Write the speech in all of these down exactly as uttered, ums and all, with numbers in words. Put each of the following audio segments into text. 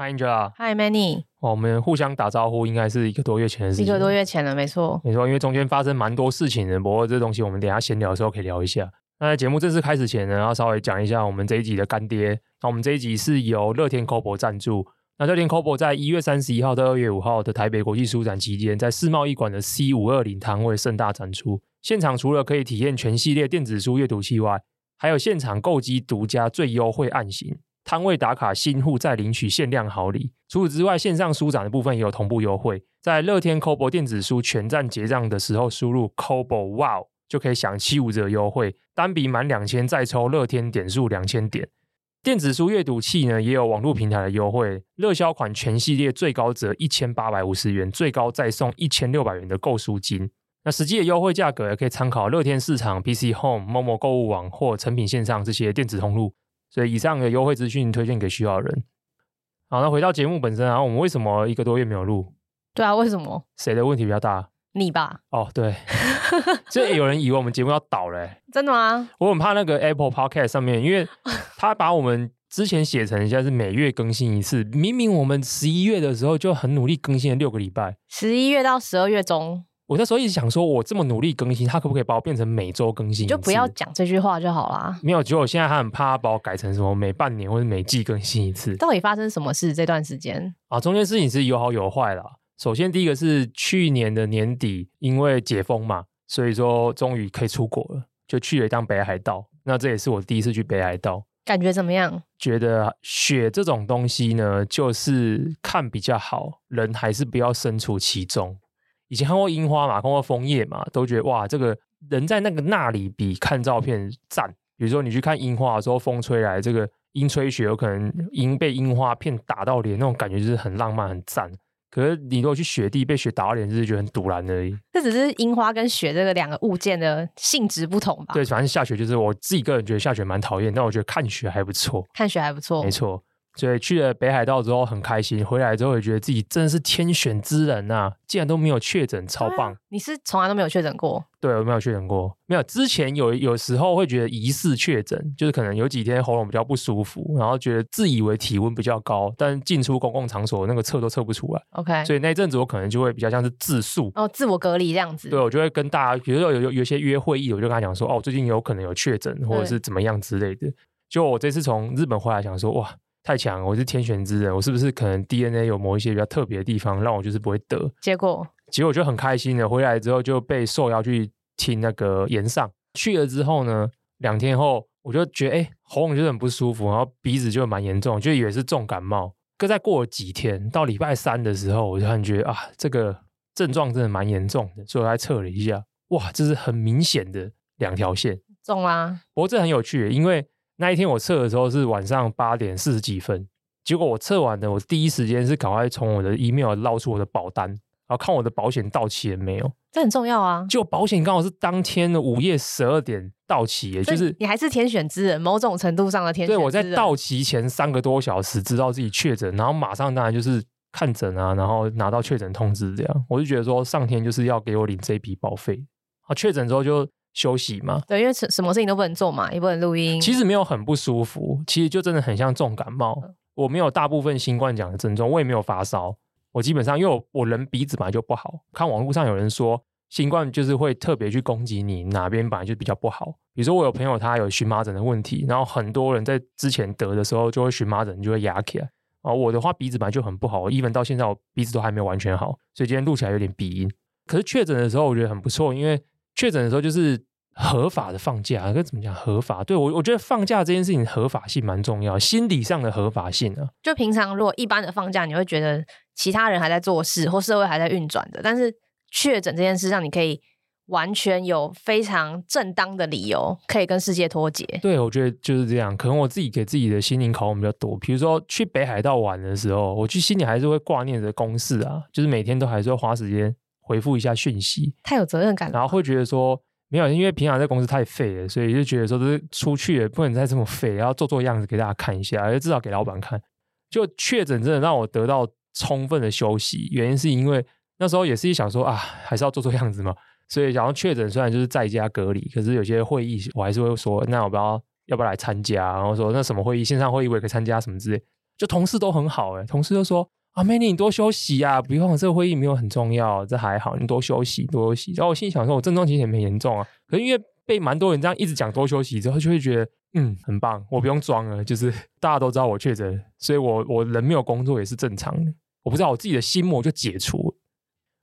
Hi Angela， Hi Manny。哦，我们互相打招呼应该是一个多月前的事情，一个多月前了，没错没错，因为中间发生蛮多事情的，不过这东西我们等一下闲聊的时候可以聊一下。那在节目正式开始前呢，要稍微讲一下我们这一集的干爹。那我们这一集是由乐天 Kobo 赞助。那乐天 Kobo 在一月三十一号到二月五号的台北国际书展期间，在世贸一馆的 C 五二零 摊位盛大展出，现场除了可以体验全系列电子书阅读器外，还有现场购机独家最优惠案型，摊位打卡新户再领取限量好礼。除此之外，线上书展的部分也有同步优惠，在乐天 Kobo 电子书全站结账的时候输入 Kobo Wow 就可以享七五折优惠，单笔满两千再抽乐天点数两千点。电子书阅读器呢也有网络平台的优惠，热销款全系列最高折一千八百五十元，最高再送一千六百元的购书金。那实际的优惠价格也可以参考乐天市场、 P C Home、 Momo 购物网或成品线上这些电子通路，所以以上的优惠资讯推荐给需要的人。好，那回到节目本身啊，我们为什么一个多月没有录？对啊，为什么？谁的问题比较大？你吧。哦，对，所以有人以为我们节目要倒了、欸、真的吗？我很怕那个 Apple Podcast 上面，因为他把我们之前写成像是每月更新一次，明明我们十一月的时候就很努力更新了六个礼拜，十一月到十二月中。我那时候一直想说，我这么努力更新，他可不可以把我变成每周更新一次？就不要讲这句话就好啦。没有，结果现在他很怕把我改成什么每半年或者每季更新一次。到底发生什么事？这段时间啊，中间事情是有好有坏啦。首先第一个是去年的年底，因为解封嘛，所以说终于可以出国了，就去了一趟北海道。那这也是我第一次去北海道，感觉怎么样？觉得雪这种东西呢，就是看比较好，人还是不要身处其中。以前看过樱花嘛，看过枫叶嘛，都觉得哇，这个人在那个那里比看照片赞。比如说你去看樱花的时候，风吹来，这个樱吹雪有可能樱被樱花片打到脸，那种感觉就是很浪漫很赞。可是你如果去雪地被雪打到脸，就是觉得很突然而已。这只是樱花跟雪这个两个物件的性质不同吧？对，反正下雪就是我自己个人觉得下雪蛮讨厌，但我觉得看雪还不错，看雪还不错，没错。所以去了北海道之后很开心，回来之后也觉得自己真的是天选之人啊，竟然都没有确诊，超棒、啊、你是从来都没有确诊过？对，我没有确诊过。没有，之前有有时候会觉得疑似确诊，就是可能有几天喉咙比较不舒服，然后觉得自以为体温比较高，但进出公共场所那个测都测不出来。 OK， 所以那阵子我可能就会比较像是自述哦，自我隔离这样子。对，我就会跟大家比如说 有, 有, 有些约会议，我就跟他讲说哦，最近有可能有确诊或者是怎么样之类的。就我这次从日本回来想说哇太强了，我是天选之人，我是不是可能 D N A 有某一些比较特别的地方让我就是不会得。结果结果就很开心的回来之后就被受邀去听那个演唱，去了之后呢两天后我就觉得哎、欸，喉咙就很不舒服，然后鼻子就蛮严重，就以为是重感冒。可再过了几天到礼拜三的时候，我就感觉啊这个症状真的蛮严重的，所以我还测了一下，哇这是很明显的两条线中啦、啊、不过这很有趣，因为那一天我测的时候是晚上八点四十几分，结果我测完的，我第一时间是赶快从我的 email 捞出我的保单，然后看我的保险到期了没有。这很重要啊！就保险刚好是当天的午夜十二点到期耶，就是你还是天选之人，某种程度上的天选之人。对，我在到期前三个多小时知道自己确诊，然后马上当然就是看诊啊，然后拿到确诊通知这样，我就觉得说上天就是要给我领这笔保费。啊，确诊之后就休息嘛，对，因为什么事情都不能做嘛，也不能录音。其实没有很不舒服，其实就真的很像重感冒、嗯、我没有大部分新冠讲的症状，我也没有发烧。我基本上因为 我, 我人鼻子本来就不好，看网络上有人说新冠就是会特别去攻击你哪边本来就比较不好，比如说我有朋友他有荨麻疹的问题，然后很多人在之前得的时候就会荨麻疹就会压起来，然后我的话鼻子本来就很不好，我 even 到现在我鼻子都还没有完全好，所以今天录起来有点鼻音。可是确诊的时候我觉得很不错，因为确诊的时候就是合法的放假，跟怎么讲合法？对，我我觉得放假这件事情合法性蛮重要，心理上的合法性啊。就平常如果一般的放假，你会觉得其他人还在做事或社会还在运转的，但是确诊这件事让你可以完全有非常正当的理由可以跟世界脱节。对，我觉得就是这样。可能我自己给自己的心灵拷问比较多，比如说去北海道玩的时候，我去心里还是会挂念着公事啊，就是每天都还是会花时间回复一下讯息，太有责任感了，然后会觉得说没有，因为平常在公司太废了，所以就觉得说这出去也不能再这么废，要做做样子给大家看一下，而至少给老板看。就确诊真的让我得到充分的休息，原因是因为那时候也是想说啊，还是要做做样子嘛，所以想要确诊，虽然就是在家隔离，可是有些会议我还是会说，那我不要要不要来参加？然后说那什么会议，线上会议我也可以参加什么之类。就同事都很好哎、欸，同事就说啊 ，Manny 你多休息啊，不用，这个会议没有很重要，这还好，你多休息多休息。然后我心里想说，我症状其实也没严重啊，可是因为被蛮多人这样一直讲多休息之后，就会觉得嗯很棒，我不用装了，就是大家都知道我确诊，所以我我人没有工作也是正常的。我不知道我自己的心魔就解除了。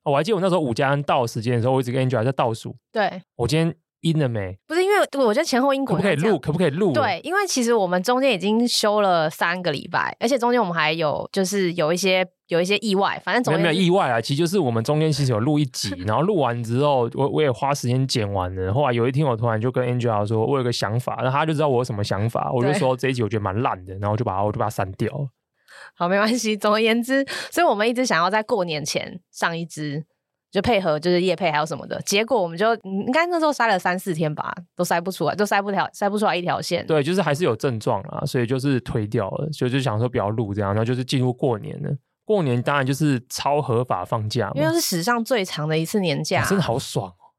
哦、我还记得我那时候五加安到时间的时候，我一直跟 Angela 在倒数。对，我今天阴了没？不是因为我觉得前后因果可不可以录？可不可以录？对，因为其实我们中间已经休了三个礼拜，而且中间我们还有就是有一些有一些意外，反正总没有意外啊。其实就是我们中间其实有录一集，然后录完之后，我我也花时间剪完了。后来有一天我突然就跟 Angela 说，我有个想法，然后他就知道我有什么想法，我就说这一集我觉得蛮烂的，然后就把我就把它删掉了。好，没关系。总而言之，所以我们一直想要在过年前上一支，就配合就是业配还有什么的，结果我们就应该那时候塞了三四天吧，都塞不出来，都塞不条塞不出来一条线。对，就是还是有症状啦，所以就是推掉了，所以就想说不要录这样，然后就是进入过年了。过年当然就是超合法放假嘛，因为是史上最长的一次年假、啊、真的好爽哦！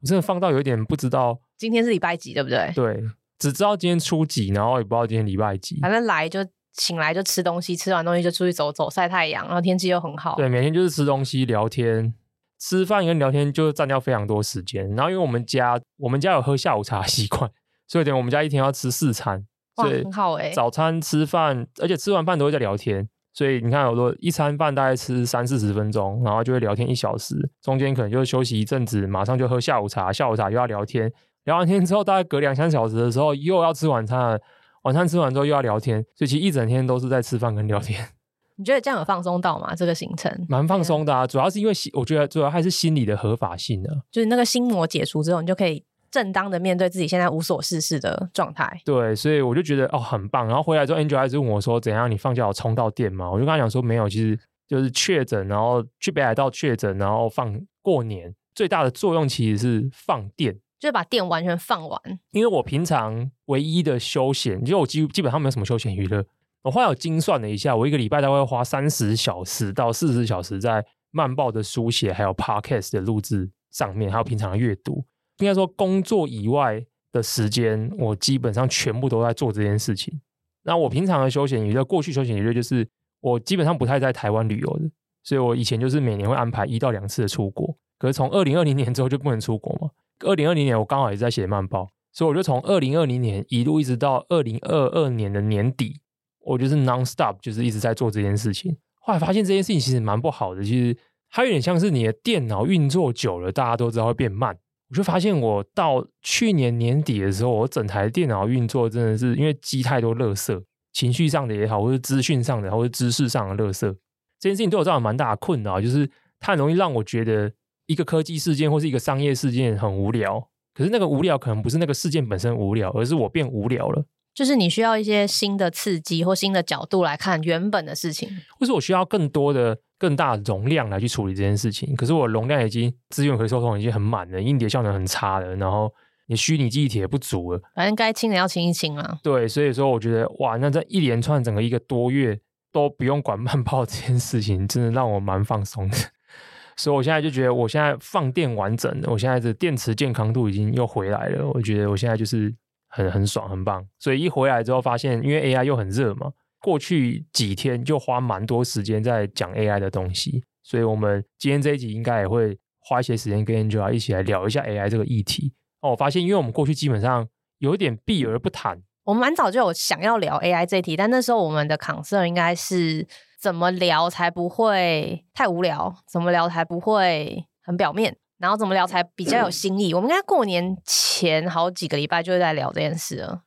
我真的放到有点不知道今天是礼拜几，对不对？对，只知道今天初几，然后也不知道今天礼拜几，反正来就醒来就吃东西，吃完东西就出去走走晒太阳，然后天气又很好。对，每天就是吃东西聊天，吃饭跟聊天就占掉非常多时间。然后因为我们家我们家有喝下午茶的习惯，所以等我们家一天要吃四餐。哇，很好欸。早餐吃饭，而且吃完饭都会在聊天，所以你看有多一餐饭大概吃三四十分钟，然后就会聊天一小时，中间可能就休息一阵子，马上就喝下午茶，下午茶又要聊天，聊完天之后大概隔两三小时的时候又要吃晚餐了，晚餐吃完之后又要聊天，所以其实一整天都是在吃饭跟聊天。你觉得这样有放松到吗？这个行程蛮放松的啊，主要是因为我觉得主要还是心理的合法性啊，就是那个心魔解除之后，你就可以正当的面对自己现在无所事事的状态。对，所以我就觉得哦很棒。然后回来之后 Angela 一直问我说怎样，你放假有充到电吗？我就跟他讲说没有，其实就是确诊，然后去北海道确诊，然后放过年最大的作用其实是放电，就是把电完全放完。因为我平常唯一的休闲，就我基基本上没有什么休闲娱乐。我后来有精算了一下，我一个礼拜大概会花三十小时到四十小时在漫报的书写，还有 podcast 的录制上面，还有平常的阅读。应该说工作以外的时间，我基本上全部都在做这件事情。那我平常的休闲娱乐，过去休闲娱乐就是我基本上不太在台湾旅游的，所以我以前就是每年会安排一到两次的出国。可是从二零二零年之后就不能出国嘛。二零二零年我刚好也在写漫报，所以我就从二零二零年一路一直到二零二二年的年底，我就是 non-stop 就是一直在做这件事情。后来发现这件事情其实蛮不好的，其实它有点像是你的电脑运作久了，大家都知道会变慢。我就发现我到去年年底的时候，我整台电脑运作真的是因为积太多垃圾，情绪上的也好，或是资讯上的，或是知识上的垃圾。这件事情对我造成蛮大的困扰，就是它很容易让我觉得一个科技事件或是一个商业事件很无聊，可是那个无聊可能不是那个事件本身无聊，而是我变无聊了。就是你需要一些新的刺激或新的角度来看原本的事情，或是我需要更多的更大的容量来去处理这件事情。可是我容量已经资源回收桶已经很满了，硬碟效能很差了，然后你虚拟记忆体也不足了，反正该清的要清一清啦。对，所以说我觉得哇，那这一连串整个一个多月都不用管慢跑这件事情，真的让我蛮放松的。所以我现在就觉得我现在放电完整了，我现在的电池健康度已经又回来了，我觉得我现在就是很很爽很棒。所以一回来之后发现，因为 A I 又很热嘛，过去几天就花蛮多时间在讲 A I 的东西，所以我们今天这一集应该也会花一些时间跟 Angela 一起来聊一下 A I 这个议题。我发现因为我们过去基本上有一点避而不谈，我们蛮早就有想要聊 A I 这一题，但那时候我们的 concern 应该是怎么聊才不会太无聊，怎么聊才不会很表面，然后怎么聊才比较有新意。我们应该过年前好几个礼拜就在聊这件事了。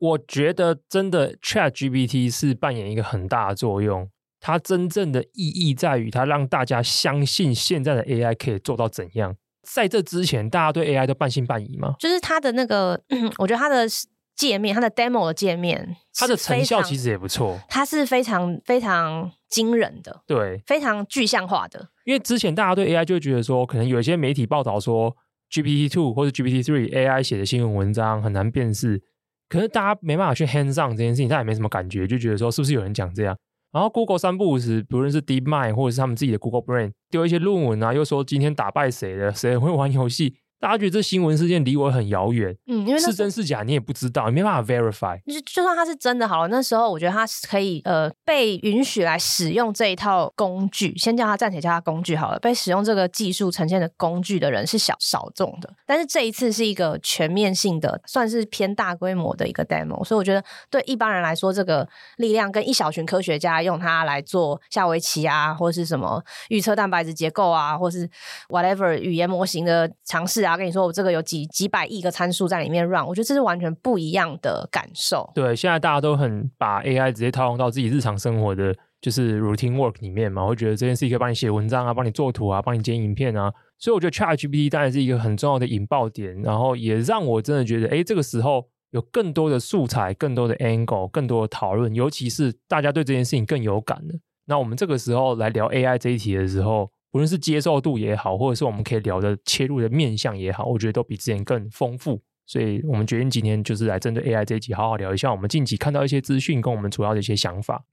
我觉得真的 ChatGPT 是扮演一个很大的作用，它真正的意义在于它让大家相信现在的 A I 可以做到怎样，在这之前大家对 A I 都半信半疑吗？就是它的那个我觉得它的界面，它的 demo 的界面，它的成效其实也不错，它是非常非常惊人的，对，非常具象化的。因为之前大家对 A I 就会觉得说，可能有一些媒体报道说 G P T 二 或者 G P T 三 A I 写的新闻文章很难辨识，可是大家没办法去 hands on 这件事情，他也没什么感觉，就觉得说是不是有人讲这样。然后 Google 三不五时，不论是 DeepMind 或者是他们自己的 Google Brain 丢一些论文啊，又说今天打败谁了，谁会玩游戏，大家觉得这新闻事件离我很遥远，嗯，因为是真是假你也不知道，你没办法 verify。 就, 就算它是真的好了，那时候我觉得它可以呃被允许来使用这一套工具，先叫它暂且叫它工具好了，被使用这个技术呈现的工具的人是小少众的，但是这一次是一个全面性的，算是偏大规模的一个 demo， 所以我觉得对一般人来说，这个力量跟一小群科学家用它来做下围棋啊，或是什么预测蛋白质结构啊，或是 whatever 语言模型的尝试啊，跟你说我这个有 几, 几百亿个参数在里面 run， 我觉得这是完全不一样的感受。对，现在大家都很把 A I 直接套用到自己日常生活的就是 routine work 里面嘛，我会觉得这件事情可以帮你写文章啊，帮你做图啊，帮你剪影片啊，所以我觉得 ChatGPT 当然是一个很重要的引爆点，然后也让我真的觉得，诶，这个时候有更多的素材，更多的 angle， 更多的讨论，尤其是大家对这件事情更有感了。那我们这个时候来聊 A I 这一题的时候，无论是接受度也好，或者是我们可以聊的切入的面向也好，我觉得都比之前更丰富，所以我们决定今天就是来针对 A I 这一集好好聊一下我们近期看到一些资讯跟我们主要的一些想法。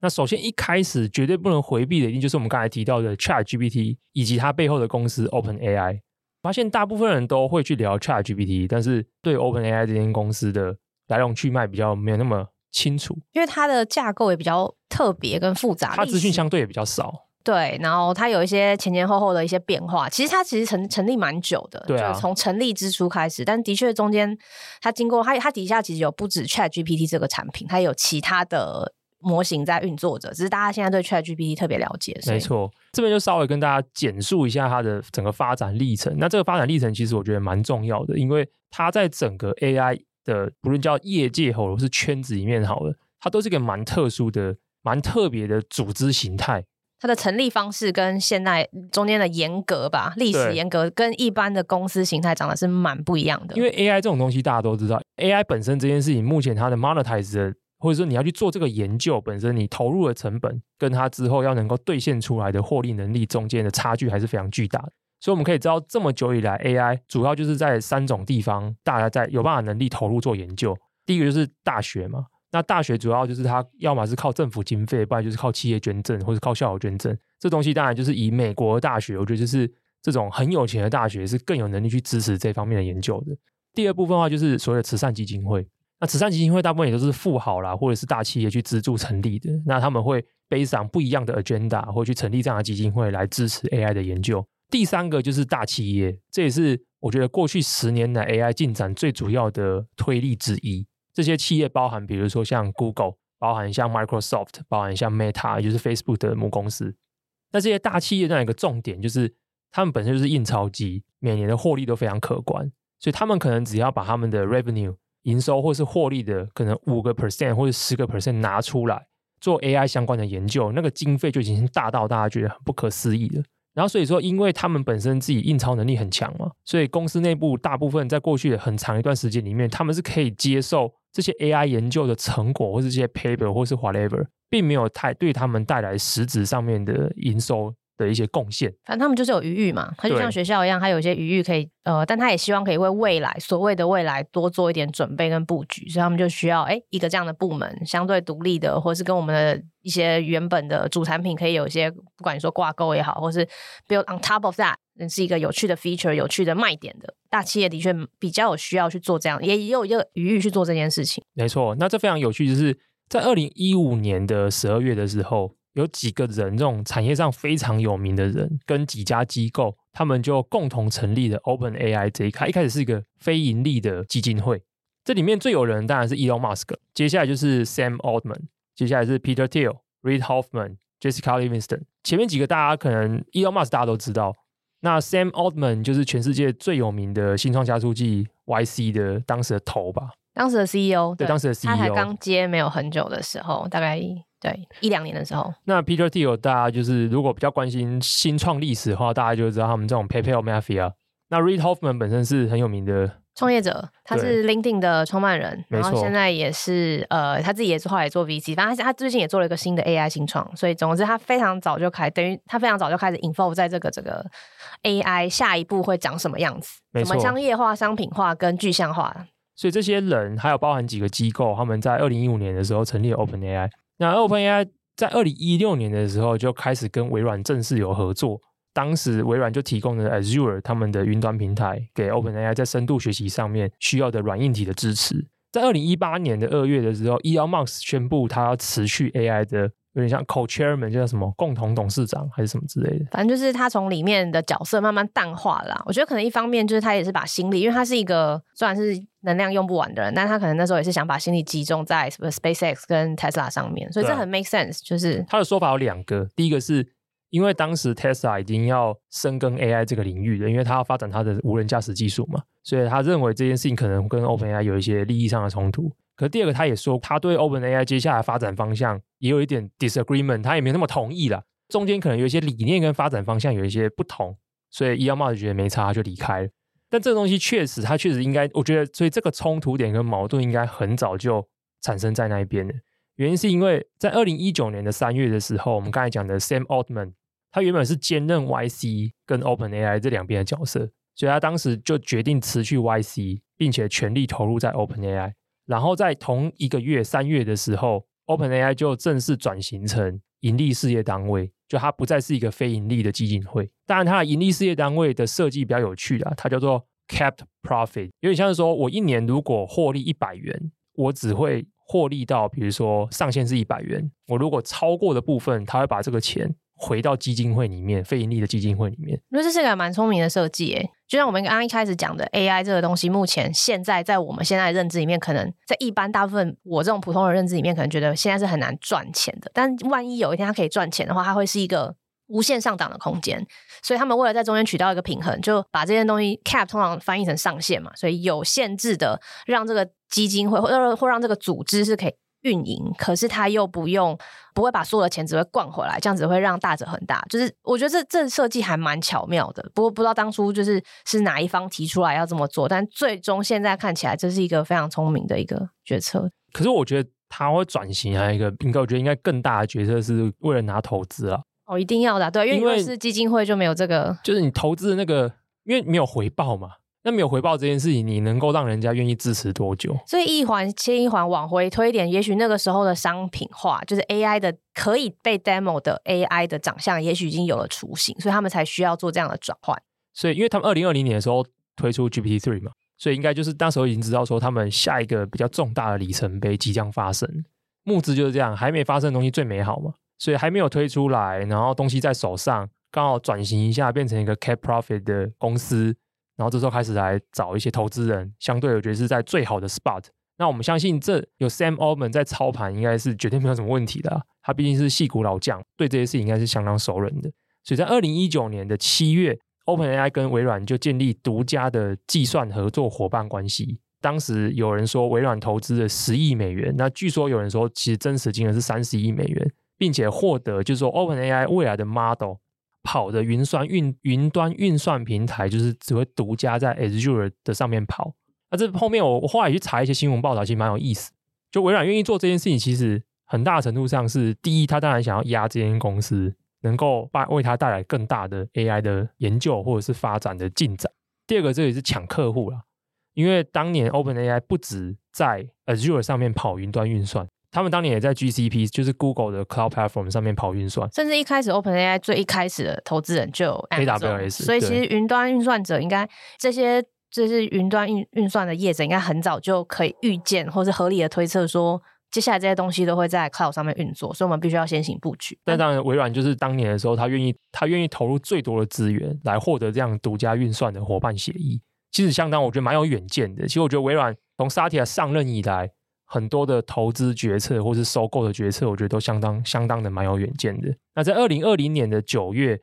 那首先一开始绝对不能回避的一定就是我们刚才提到的 ChatGPT 以及它背后的公司 OpenAI。 发现大部分人都会去聊 ChatGPT， 但是对 OpenAI 这间公司的来龙去脉比较没有那么清楚，因为它的架构也比较特别跟复杂，它资讯相对也比较少，对，然后它有一些前前后后的一些变化，其实它其实 成, 成立蛮久的，对、啊、就从成立之初开始，但的确中间它经过 它, 它底下其实有不止 ChatGPT 这个产品，它有其他的模型在运作着，只是大家现在对 ChatGPT 特别了解。没错，这边就稍微跟大家简述一下它的整个发展历程。那这个发展历程其实我觉得蛮重要的，因为它在整个 A I 的不论叫业界或者是圈子里面好了，它都是一个蛮特殊的蛮特别的组织形态，它的成立方式跟现在中间的严格吧，历史严格跟一般的公司形态长得是蛮不一样的。因为 A I 这种东西大家都知道， A I 本身这件事情目前它的 monetize 的，或者说你要去做这个研究本身你投入的成本跟它之后要能够兑现出来的获利能力中间的差距还是非常巨大的，所以我们可以知道这么久以来 A I 主要就是在三种地方大家在有办法能力投入做研究。第一个就是大学嘛，那大学主要就是它要么是靠政府经费，不然就是靠企业捐赠或是靠校友捐赠，这东西当然就是以美国的大学，我觉得就是这种很有钱的大学是更有能力去支持这方面的研究的。第二部分的话就是所谓的慈善基金会，那慈善基金会大部分也都是富豪啦或者是大企业去资助成立的，那他们会背上不一样的 agenda 或去成立这样的基金会来支持 A I 的研究。第三个就是大企业，这也是我觉得过去十年来 A I 进展最主要的推力之一。这些企业包含比如说像 Google， 包含像 Microsoft， 包含像 Meta， 也就是 Facebook 的母公司。那这些大企业当然有一个重点，就是他们本身就是印钞机，每年的获利都非常可观，所以他们可能只要把他们的 revenue 营收或是获利的可能 百分之五 或者 百分之十 拿出来做 A I 相关的研究，那个经费就已经大到大家觉得很不可思议了。然后所以说因为他们本身自己印钞能力很强嘛，所以公司内部大部分在过去的很长一段时间里面，他们是可以接受这些 A I 研究的成果或是这些 paper 或是 whatever， 并没有太对他们带来实质上面的营收的一些贡献，反正他们就是有余裕嘛，他就像学校一样，他有一些余裕可以呃，但他也希望可以为未来所谓的未来多做一点准备跟布局，所以他们就需要诶一个这样的部门，相对独立的，或是跟我们的一些原本的主产品可以有一些不管你说挂钩也好，或是 build on top of that， 是一个有趣的 feature 有趣的卖点的。大企业的确比较有需要去做这样，也有一个余裕去做这件事情。没错，那这非常有趣，就是在二零一五年的十二月的时候，有几个人，这种产业上非常有名的人跟几家机构，他们就共同成立了 OpenAI。 这一开一开始是一个非盈利的基金会，这里面最有人当然是 Elon Musk， 接下来就是 Sam Altman， 接下来是 Peter Thiel、 Reid Hoffman、 Jessica Livingston。 前面几个大家可能 Elon Musk 大家都知道，那 Sam Altman 就是全世界最有名的新创加速器 Y C 的当时的头吧，当时的 C E O， 对，当时的 C E O， 他才刚接没有很久的时候，大概对一两年的时候。那 Peter Thiel 大家就是如果比较关心新创历史的话，大家就知道他们这种 PayPal Mafia 那 Reid Hoffman 本身是很有名的创业者，他是 LinkedIn 的创办人，然后现在也是呃，他自己也是后来做 V C， 反正 他, 他最近也做了一个新的 A I 新创，所以总之他非常早就开，等于他非常早就开始 involve 在这个这个 A I 下一步会长什么样子，什么商业化、商品化跟具象化。所以这些人还有包含几个机构，他们在二零一五年的时候成立了 OpenAI。那 OpenAI 在二零一六年的时候就开始跟微软正式有合作。当时微软就提供了 Azure 他们的云端平台给 OpenAI 在深度学习上面需要的软硬体的支持。在二零一八年的二月的时候 Elon Musk 宣布他要辞去 A I 的有点像 co-chairman 叫什么共同董事长还是什么之类的，反正就是他从里面的角色慢慢淡化啦。我觉得可能一方面就是他也是把心力，因为他是一个虽然是能量用不完的人，但他可能那时候也是想把心力集中在 SpaceX 跟 Tesla 上面，所以这很 make sense。 就是他的说法有两个，第一个是因为当时 Tesla 已经要深耕 A I 这个领域了，因为他要发展他的无人驾驶技术嘛，所以他认为这件事情可能跟 OpenAI 有一些利益上的冲突。可第二个他也说他对 OpenAI 接下来发展方向也有一点 disagreement， 他也没有那么同意啦，中间可能有一些理念跟发展方向有一些不同，所以 Elon Musk 觉得没差就离开了。但这个东西确实他确实应该，我觉得所以这个冲突点跟矛盾应该很早就产生在那边了。原因是因为在二零一九年的三月的时候，我们刚才讲的 Sam Altman他原本是兼任 Y C 跟 OpenAI 这两边的角色，所以他当时就决定辞去 Y C， 并且全力投入在 OpenAI。 然后在同一个月三月的时候 OpenAI 就正式转型成盈利事业单位，就它不再是一个非盈利的基金会。当然它的盈利事业单位的设计比较有趣啦，它叫做 Capped Profit， 有点像是说我一年如果获利一百元，我只会获利到比如说上限是一百元，我如果超过的部分它会把这个钱回到基金会里面，非盈利的基金会里面。我觉得这是个蛮聪明的设计诶，就像我们刚刚一开始讲的 A I 这个东西，目前现在在我们现在的认知里面，可能在一般大部分我这种普通人认知里面，可能觉得现在是很难赚钱的，但万一有一天它可以赚钱的话，它会是一个无限上档的空间。所以他们为了在中间取到一个平衡，就把这些东西 cap 通常翻译成上限嘛，所以有限制的让这个基金会或让这个组织是可以运营，可是他又不用不会把所有的钱只会灌回来，这样子会让大者恒大。就是我觉得这这设计还蛮巧妙的，不过不知道当初就是是哪一方提出来要这么做，但最终现在看起来这是一个非常聪明的一个决策。可是我觉得他会转型啊，一个应该我觉得应该更大的决策是为了拿投资啊。哦，一定要的、啊、对，因为如果是基金会就没有这个，就是你投资的那个因为没有回报嘛，那没有回报这件事情你能够让人家愿意支持多久？所以一环切一环往回推一点，也许那个时候的商品化就是 A I 的可以被 demo 的 A I 的长相也许已经有了雏形，所以他们才需要做这样的转换。所以因为他们二零二零年的时候推出 G P T 三 嘛，所以应该就是那时候已经知道说他们下一个比较重大的里程碑即将发生。募资就是这样，还没发生的东西最美好嘛，所以还没有推出来，然后东西在手上刚好转型一下变成一个 cap profit 的公司，然后这时候开始来找一些投资人，相对我觉得是在最好的 spot。 那我们相信这有 Sam Altman 在操盘应该是绝对没有什么问题的、啊、他毕竟是矽谷老将，对这些事情应该是相当熟人的。所以在二零一九年的七月 OpenAI 跟微软就建立独家的计算合作伙伴关系，当时有人说微软投资了十亿美元，那据说有人说其实真实金额是三十亿美元，并且获得就是说 OpenAI 未来的 model跑的云算运云端运算平台就是只会独家在 Azure 的上面跑。那这后面我我后来去查一些新闻报道，其实蛮有意思，就微软愿意做这件事情其实很大程度上是第一，他当然想要压这间公司能够为他带来更大的 A I 的研究或者是发展的进展，第二个这也是抢客户啦，因为当年 OpenAI 不止在 Azure 上面跑云端运算，他们当年也在 G C P 就是 Google 的 Cloud Platform 上面跑运算，甚至一开始 OpenAI 最一开始的投资人就有 Amazon， 所以其实云端运算者应该这些这些云端运算的业者应该很早就可以预见或是合理的推测说接下来这些东西都会在 Cloud 上面运作，所以我们必须要先行布局。但当然微软就是当年的时候他愿意他愿意投入最多的资源来获得这样独家运算的伙伴协议，其实相当我觉得蛮有远见的。其实我觉得微软从 Satya 上任以来很多的投资决策或是收购的决策我觉得都相当相当的蛮有远见的。那在二零二零年的九月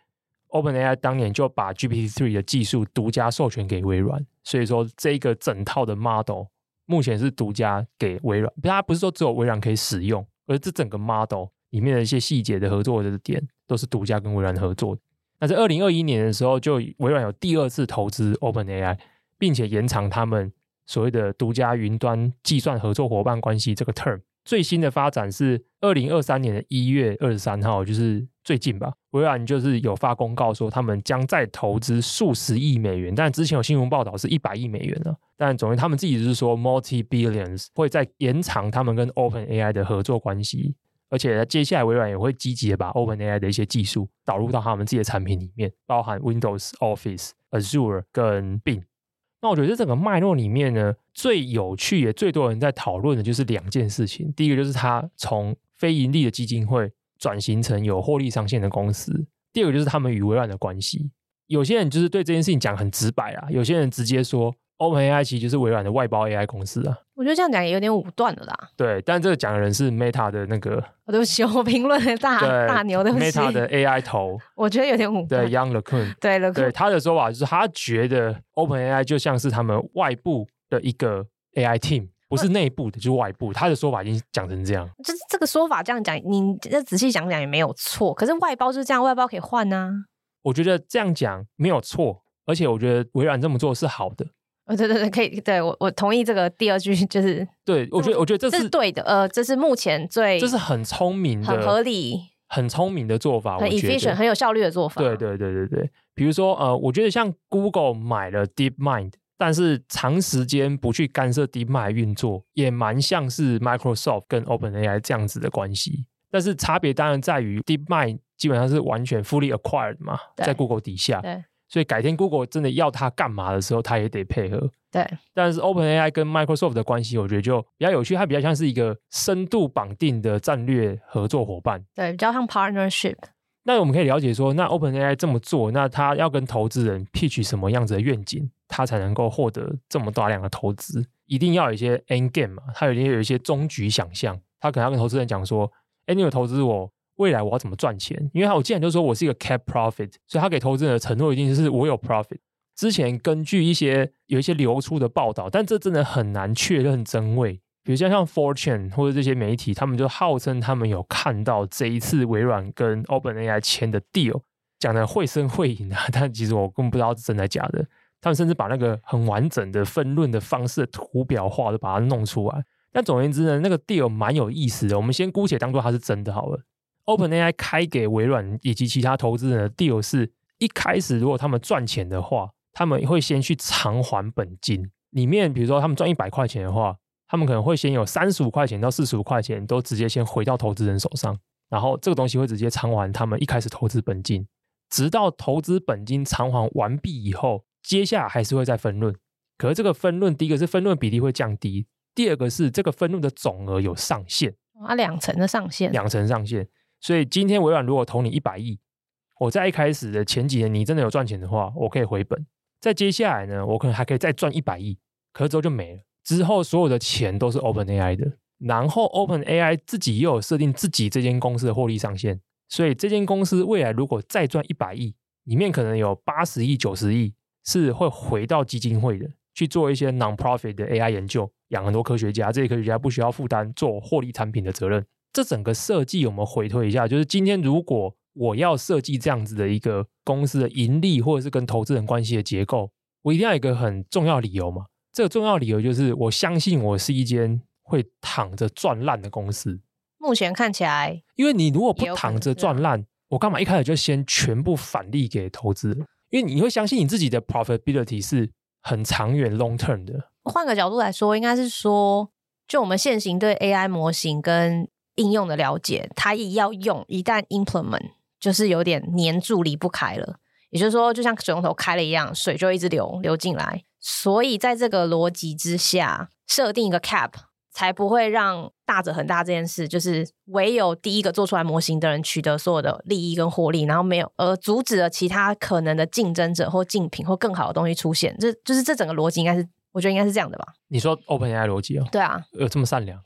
OpenAI 当年就把 G P T 三 的技术独家授权给微软，所以说这个整套的 model 目前是独家给微软，它不是说只有微软可以使用，而这整个 model 里面的一些细节的合作的点都是独家跟微软合作的。那在二零二一年的时候，就微软有第二次投资 OpenAI， 并且延长他们所谓的独家云端计算合作伙伴关系这个 term。 最新的发展是二零二三年一月二十三号，就是最近吧，微软就是有发公告说他们将再投资数十亿美元，但之前有新闻报道是一百亿美元了。但总之他们自己就是说 multi-billions 会再延长他们跟 OpenAI 的合作关系，而且接下来微软也会积极的把 OpenAI 的一些技术导入到他们自己的产品里面，包含 Windows Office、 Azure 跟 Bing。 那我觉得这整个脉络里面呢，最有趣也最多人在讨论的就是两件事情。第一个就是它从非盈利的基金会转型成有获利上限的公司，第二个就是他们与微软的关系。有些人就是对这件事情讲很直白啦，有些人直接说 OpenAI 其实就是微软的外包 A I 公司啊。我觉得这样讲也有点武断了啦。对，但这个讲的人是 Meta 的那个、哦、对不起我评论的大大牛，对不起 Meta 的 A I 头我觉得有点武断。对 Yann LeCun， 对 LeCun， 对他的说法就是他觉得 OpenAI 就像是他们外部的一个 A I team，不是内部的就是外部，他的说法已经讲成这样。这这个说法这样讲你仔细讲讲也没有错，可是外包就是这样，外包可以换啊。我觉得这样讲没有错，而且我觉得微软这么做是好的、哦、对对对，可以，对 我, 我同意这个第二句，就是对我觉得我觉得这 是, 这是对的，呃，这是目前最这是很聪明的很合理很聪明的做法，很 efficient 很有效率的做法。对对对对对，比如说呃，我觉得像 Google 买了 DeepMind，但是长时间不去干涉 DeepMind 运作，也蛮像是 Microsoft 跟 OpenAI 这样子的关系。但是差别当然在于 DeepMind 基本上是完全 fully acquired 嘛，在 Google 底下，对，所以改天 Google 真的要它干嘛的时候，它也得配合。对，但是 OpenAI 跟 Microsoft 的关系我觉得就比较有趣，它比较像是一个深度绑定的战略合作伙伴，对，比较像 partnership。那我们可以了解说，那 OpenAI 这么做，那他要跟投资人 pitch 什么样子的愿景，他才能够获得这么大量的投资，一定要有一些 end game 嘛，他一定有一些终局想象。他可能要跟投资人讲说，哎，你有投资我，未来我要怎么赚钱？因为他我既然就说我是一个 cap profit， 所以他给投资人的承诺一定是我有 profit。之前根据一些有一些流出的报道，但这真的很难确认真伪。比如像像 Fortune 或者这些媒体，他们就号称他们有看到这一次微软跟 OpenAI 签的 deal， 讲的绘声绘影啊，但其实我根本不知道是真的假的。他们甚至把那个很完整的分论的方式的图表化都把它弄出来。但总而言之呢，那个 deal 蛮有意思的，我们先姑且当做它是真的好了。 OpenAI 开给微软以及其他投资人的 deal 是，一开始如果他们赚钱的话，他们会先去偿还本金，里面比如说他们赚一百块钱的话，他们可能会先有三十五块钱到四十五块钱都直接先回到投资人手上，然后这个东西会直接偿还他们一开始投资本金，直到投资本金偿还完毕以后，接下来还是会再分论。可是这个分论，第一个是分论比例会降低，第二个是这个分论的总额有上限啊，两成的上限，两成上限。所以今天微软如果投你一百亿，我在一开始的前几年你真的有赚钱的话，我可以回本，再接下来呢，我可能还可以再赚一百亿，可是之后就没了，之后所有的钱都是 OpenAI 的。然后 OpenAI 自己又有设定自己这间公司的获利上限，所以这间公司未来如果再赚一百亿，里面可能有八十亿九十亿是会回到基金会的，去做一些 non-profit 的 A I 研究，养很多科学家，这些科学家不需要负担做获利产品的责任。这整个设计我们回推一下，就是今天如果我要设计这样子的一个公司的盈利或者是跟投资人关系的结构，我一定要有一个很重要的理由嘛，这个重要理由就是我相信我是一间会躺着赚烂的公司。目前看起来，因为你如果不躺着赚烂，我干嘛一开始就先全部返利给投资人？因为你会相信你自己的 profitability 是很长远 long term 的。换个角度来说，应该是说，就我们现行对 A I 模型跟应用的了解，它也要用，一旦 implement 就是有点黏住离不开了，也就是说就像水龙头开了一样，水就一直流流进来。所以在这个逻辑之下，设定一个 cap 才不会让大者很大这件事，就是唯有第一个做出来模型的人取得所有的利益跟获利，然后没有而阻止了其他可能的竞争者或竞品或更好的东西出现。这就是这整个逻辑应该是，我觉得应该是这样的吧。你说 OpenAI 逻辑哦？对啊，有这么善良？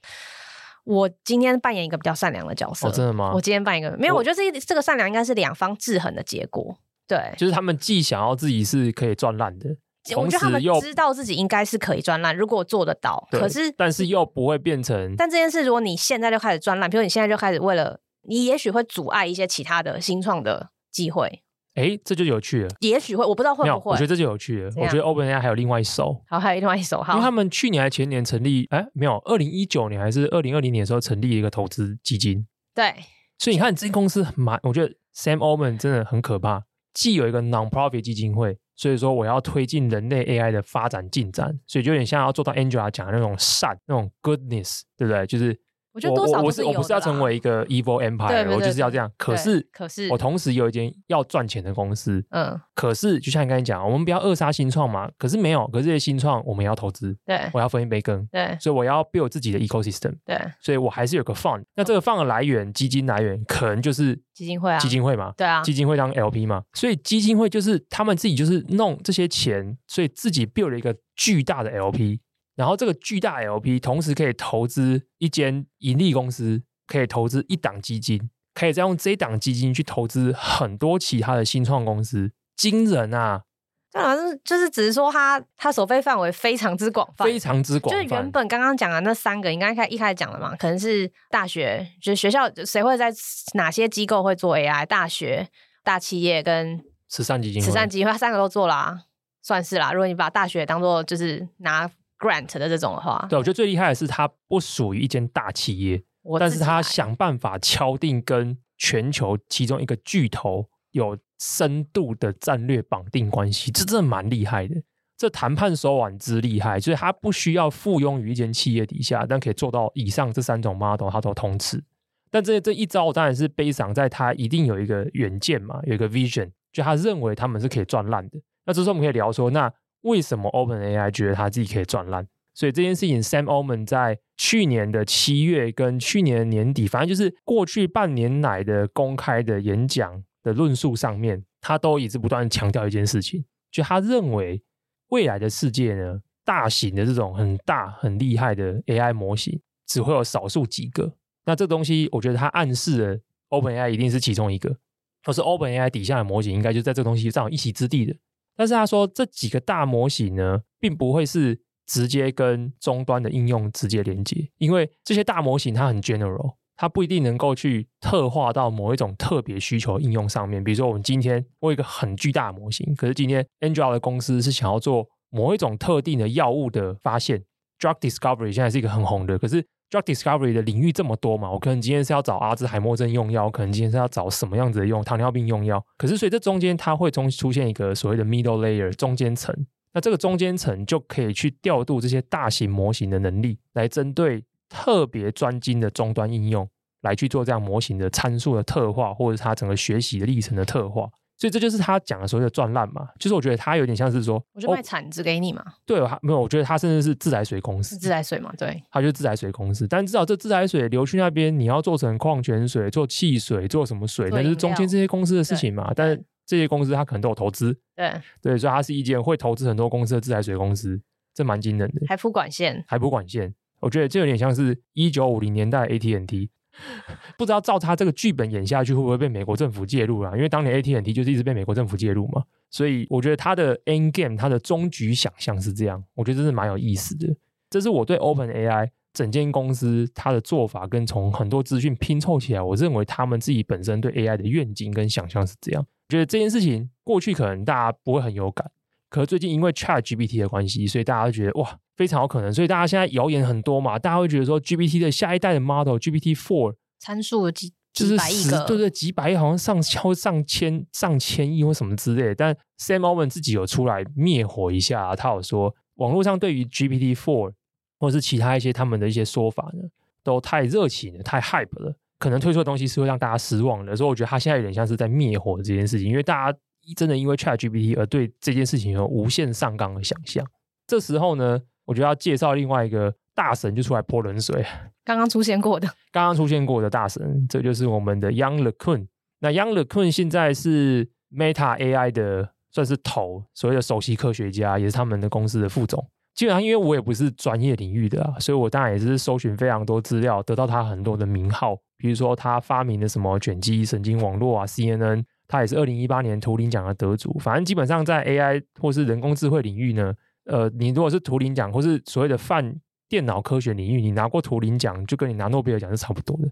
我今天扮演一个比较善良的角色。哦，真的吗？我今天扮演一个没有， 我, 我觉得这个善良应该是两方制衡的结果。对，就是他们既想要自己是可以赚烂的，我觉得他们知道自己应该是可以赚烂，如果做得到，可是但是又不会变成。但这件事如果你现在就开始赚烂，比如你现在就开始为了，你也许会阻碍一些其他的新创的机会。哎，这就有趣了。也许会，我不知道会不会。我觉得这就有趣了。我觉得 OpenAI 还有另外一手，好，还有另外一手，好，因为他们去年还前年成立，哎，没有，二零一九年还是二零二零年的时候成立一个投资基金。对，所以你看这公司蛮，我觉得 Sam Altman 真的很可怕，既有一个 non-profit 基金会，所以说我要推进人类 A I 的发展进展，所以就有点像要做到 Angela 讲的那种善，那种 goodness， 对不对？就是。我觉得多少都是有的啦，我不是要成为一个 evil empire， 对对对对，我就是要这样。可是，可是我同时有一间要赚钱的公司，嗯，可是就像你刚才讲，我们不要扼杀新创嘛。可是没有，可是这些新创我们也要投资，对，我要分一杯羹，对，所以我要 build 自己的 ecosystem， 对，所以我还是有个 fund。那这个 fund 的来源，基金来源可能就是基金会啊，基金会嘛，对啊，基金会当 L P 嘛，所以基金会就是他们自己就是弄这些钱，所以自己 build 了一个巨大的 L P。然后这个巨大 L P 同时可以投资一间盈利公司，可以投资一档基金，可以再用这一档基金去投资很多其他的新创公司，惊人啊！当然就是只是说它它手费范围非常之广泛，非常之广泛。就是原本刚刚讲的那三个，应该一开始讲的嘛，可能是大学，就是学校谁会在哪些机构会做 A I， 大学、大企业跟慈善基金会，慈善基金会三个都做啦、啊，算是啦。如果你把大学当做就是拿grant 的这种的话，对，我觉得最厉害的是它不属于一间大企业，但是它想办法敲定跟全球其中一个巨头有深度的战略绑定关系，这真的蛮厉害的。这谈判手腕之厉害，所以它不需要附庸于一间企业底下，但可以做到以上这三种 model， 它都通吃。但 这, 这一招当然是based on在它一定有一个远见嘛，有一个 vision， 就他认为他们是可以赚烂的。那这时候我们可以聊说，那为什么 OpenAI 觉得他自己可以赚烂？所以这件事情 Sam Altman 在去年的七月跟去年的年底，反正就是过去半年来的公开的演讲的论述上面，他都一直不断强调一件事情，就他认为未来的世界呢，大型的这种很大很厉害的 A I 模型只会有少数几个。那这东西我觉得他暗示了 OpenAI 一定是其中一个，或是 OpenAI 底下的模型应该就在这东西上有一席之地的。但是他说这几个大模型呢，并不会是直接跟终端的应用直接连接，因为这些大模型它很 general， 它不一定能够去特化到某一种特别需求应用上面。比如说我们今天我有一个很巨大的模型，可是今天 Angela 的公司是想要做某一种特定的药物的发现， Drug Discovery 现在是一个很红的，可是 Drug Discovery 的领域这么多嘛，我可能今天是要找阿兹海默症用药，可能今天是要找什么样子的用糖尿病用药，可是所以这中间它会中出现一个所谓的 middle layer 中间层，那这个中间层就可以去调度这些大型模型的能力，来针对特别专精的终端应用来去做这样模型的参数的特化，或者它整个学习的历程的特化。所以这就是他讲的所谓的赚烂嘛，就是我觉得他有点像是说，我就卖铲子给你嘛。哦、对，没有，我觉得他甚至是自来水公司，自来水嘛，对，他就是自来水公司。但至少这自来水流去那边，你要做成矿泉水、做汽水、做什么水，那就是中间这些公司的事情嘛。但是这些公司他可能都有投资，对对，所以他是一间会投资很多公司的自来水公司，这蛮惊人的。还铺管线，还铺管线，我觉得这有点像是一九五零年代的 A T and T。不知道照他这个剧本演下去会不会被美国政府介入啦、啊？因为当年 A T and T 就是一直被美国政府介入嘛，所以我觉得他的 end game 他的终局想象是这样，我觉得这是蛮有意思的。这是我对 OpenAI 整间公司他的做法跟从很多资讯拼凑起来，我认为他们自己本身对 A I 的愿景跟想象是这样。我觉得这件事情过去可能大家不会很有感，可是最近因为 ChatGPT 的关系，所以大家会觉得哇非常有可能，所以大家现在谣言很多嘛，大家会觉得说 G P T 的下一代的 model G P T 四 参数几几百亿个、就是、对对，几百亿好像上超上千上千亿或什么之类的。但 Sam Altman 自己有出来灭火一下、啊、他有说网络上对于 G P T 四 或是其他一些他们的一些说法呢，都太热情了，太 hype 了，可能推出的东西是会让大家失望的。所以我觉得他现在有点像是在灭火这件事情，因为大家真的因为 ChatGPT 而对这件事情有无限上纲的想象。这时候呢，我觉得要介绍另外一个大神就出来泼冷水，刚刚出现过的刚刚出现过的大神，这就是我们的 Yann LeCun。 那 Yann LeCun 现在是 Meta A I 的算是头，所谓的首席科学家，也是他们的公司的副总。基本上因为我也不是专业领域的啊，所以我当然也是搜寻非常多资料，得到他很多的名号，比如说他发明的什么卷积神经网络啊 C N N， 他也是二零一八年图灵奖的得主。反正基本上在 A I 或是人工智慧领域呢，呃，你如果是图灵奖或是所谓的泛电脑科学领域，你拿过图灵奖就跟你拿诺贝尔奖是差不多的。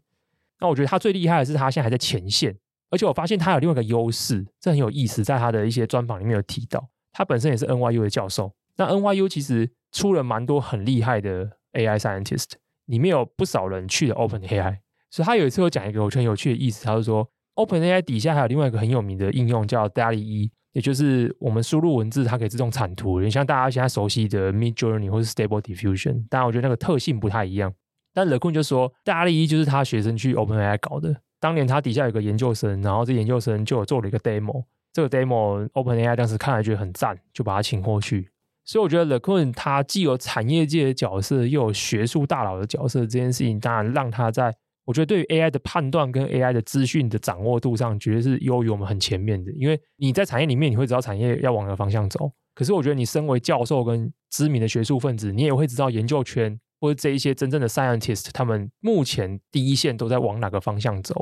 那我觉得他最厉害的是他现在还在前线，而且我发现他有另外一个优势，这很有意思，在他的一些专访里面有提到，他本身也是 N Y U 的教授。那 N Y U 其实出了蛮多很厉害的 A I scientist， 里面有不少人去了 OpenAI， 所以他有一次有讲一个我觉得很有趣的意思，他就说 OpenAI 底下还有另外一个很有名的应用叫 D A L L E， 也就是我们输入文字它可以自动产图，有点像大家现在熟悉的 Midjourney 或是 Stable Diffusion， 当然我觉得那个特性不太一样。但 LeCun 就说 D A L L E 就是他学生去 OpenAI 搞的，当年他底下有个研究生，然后这研究生就有做了一个 demo， 这个 demo OpenAI 当时看来觉得很赞，就把他请过去。所以我觉得 LeCun 他既有产业界的角色又有学术大佬的角色，这件事情当然让他在我觉得对于 A I 的判断跟 A I 的资讯的掌握度上绝对是优于我们很前面的，因为你在产业里面你会知道产业要往哪个方向走，可是我觉得你身为教授跟知名的学术分子，你也会知道研究圈或者这一些真正的 scientist 他们目前第一线都在往哪个方向走，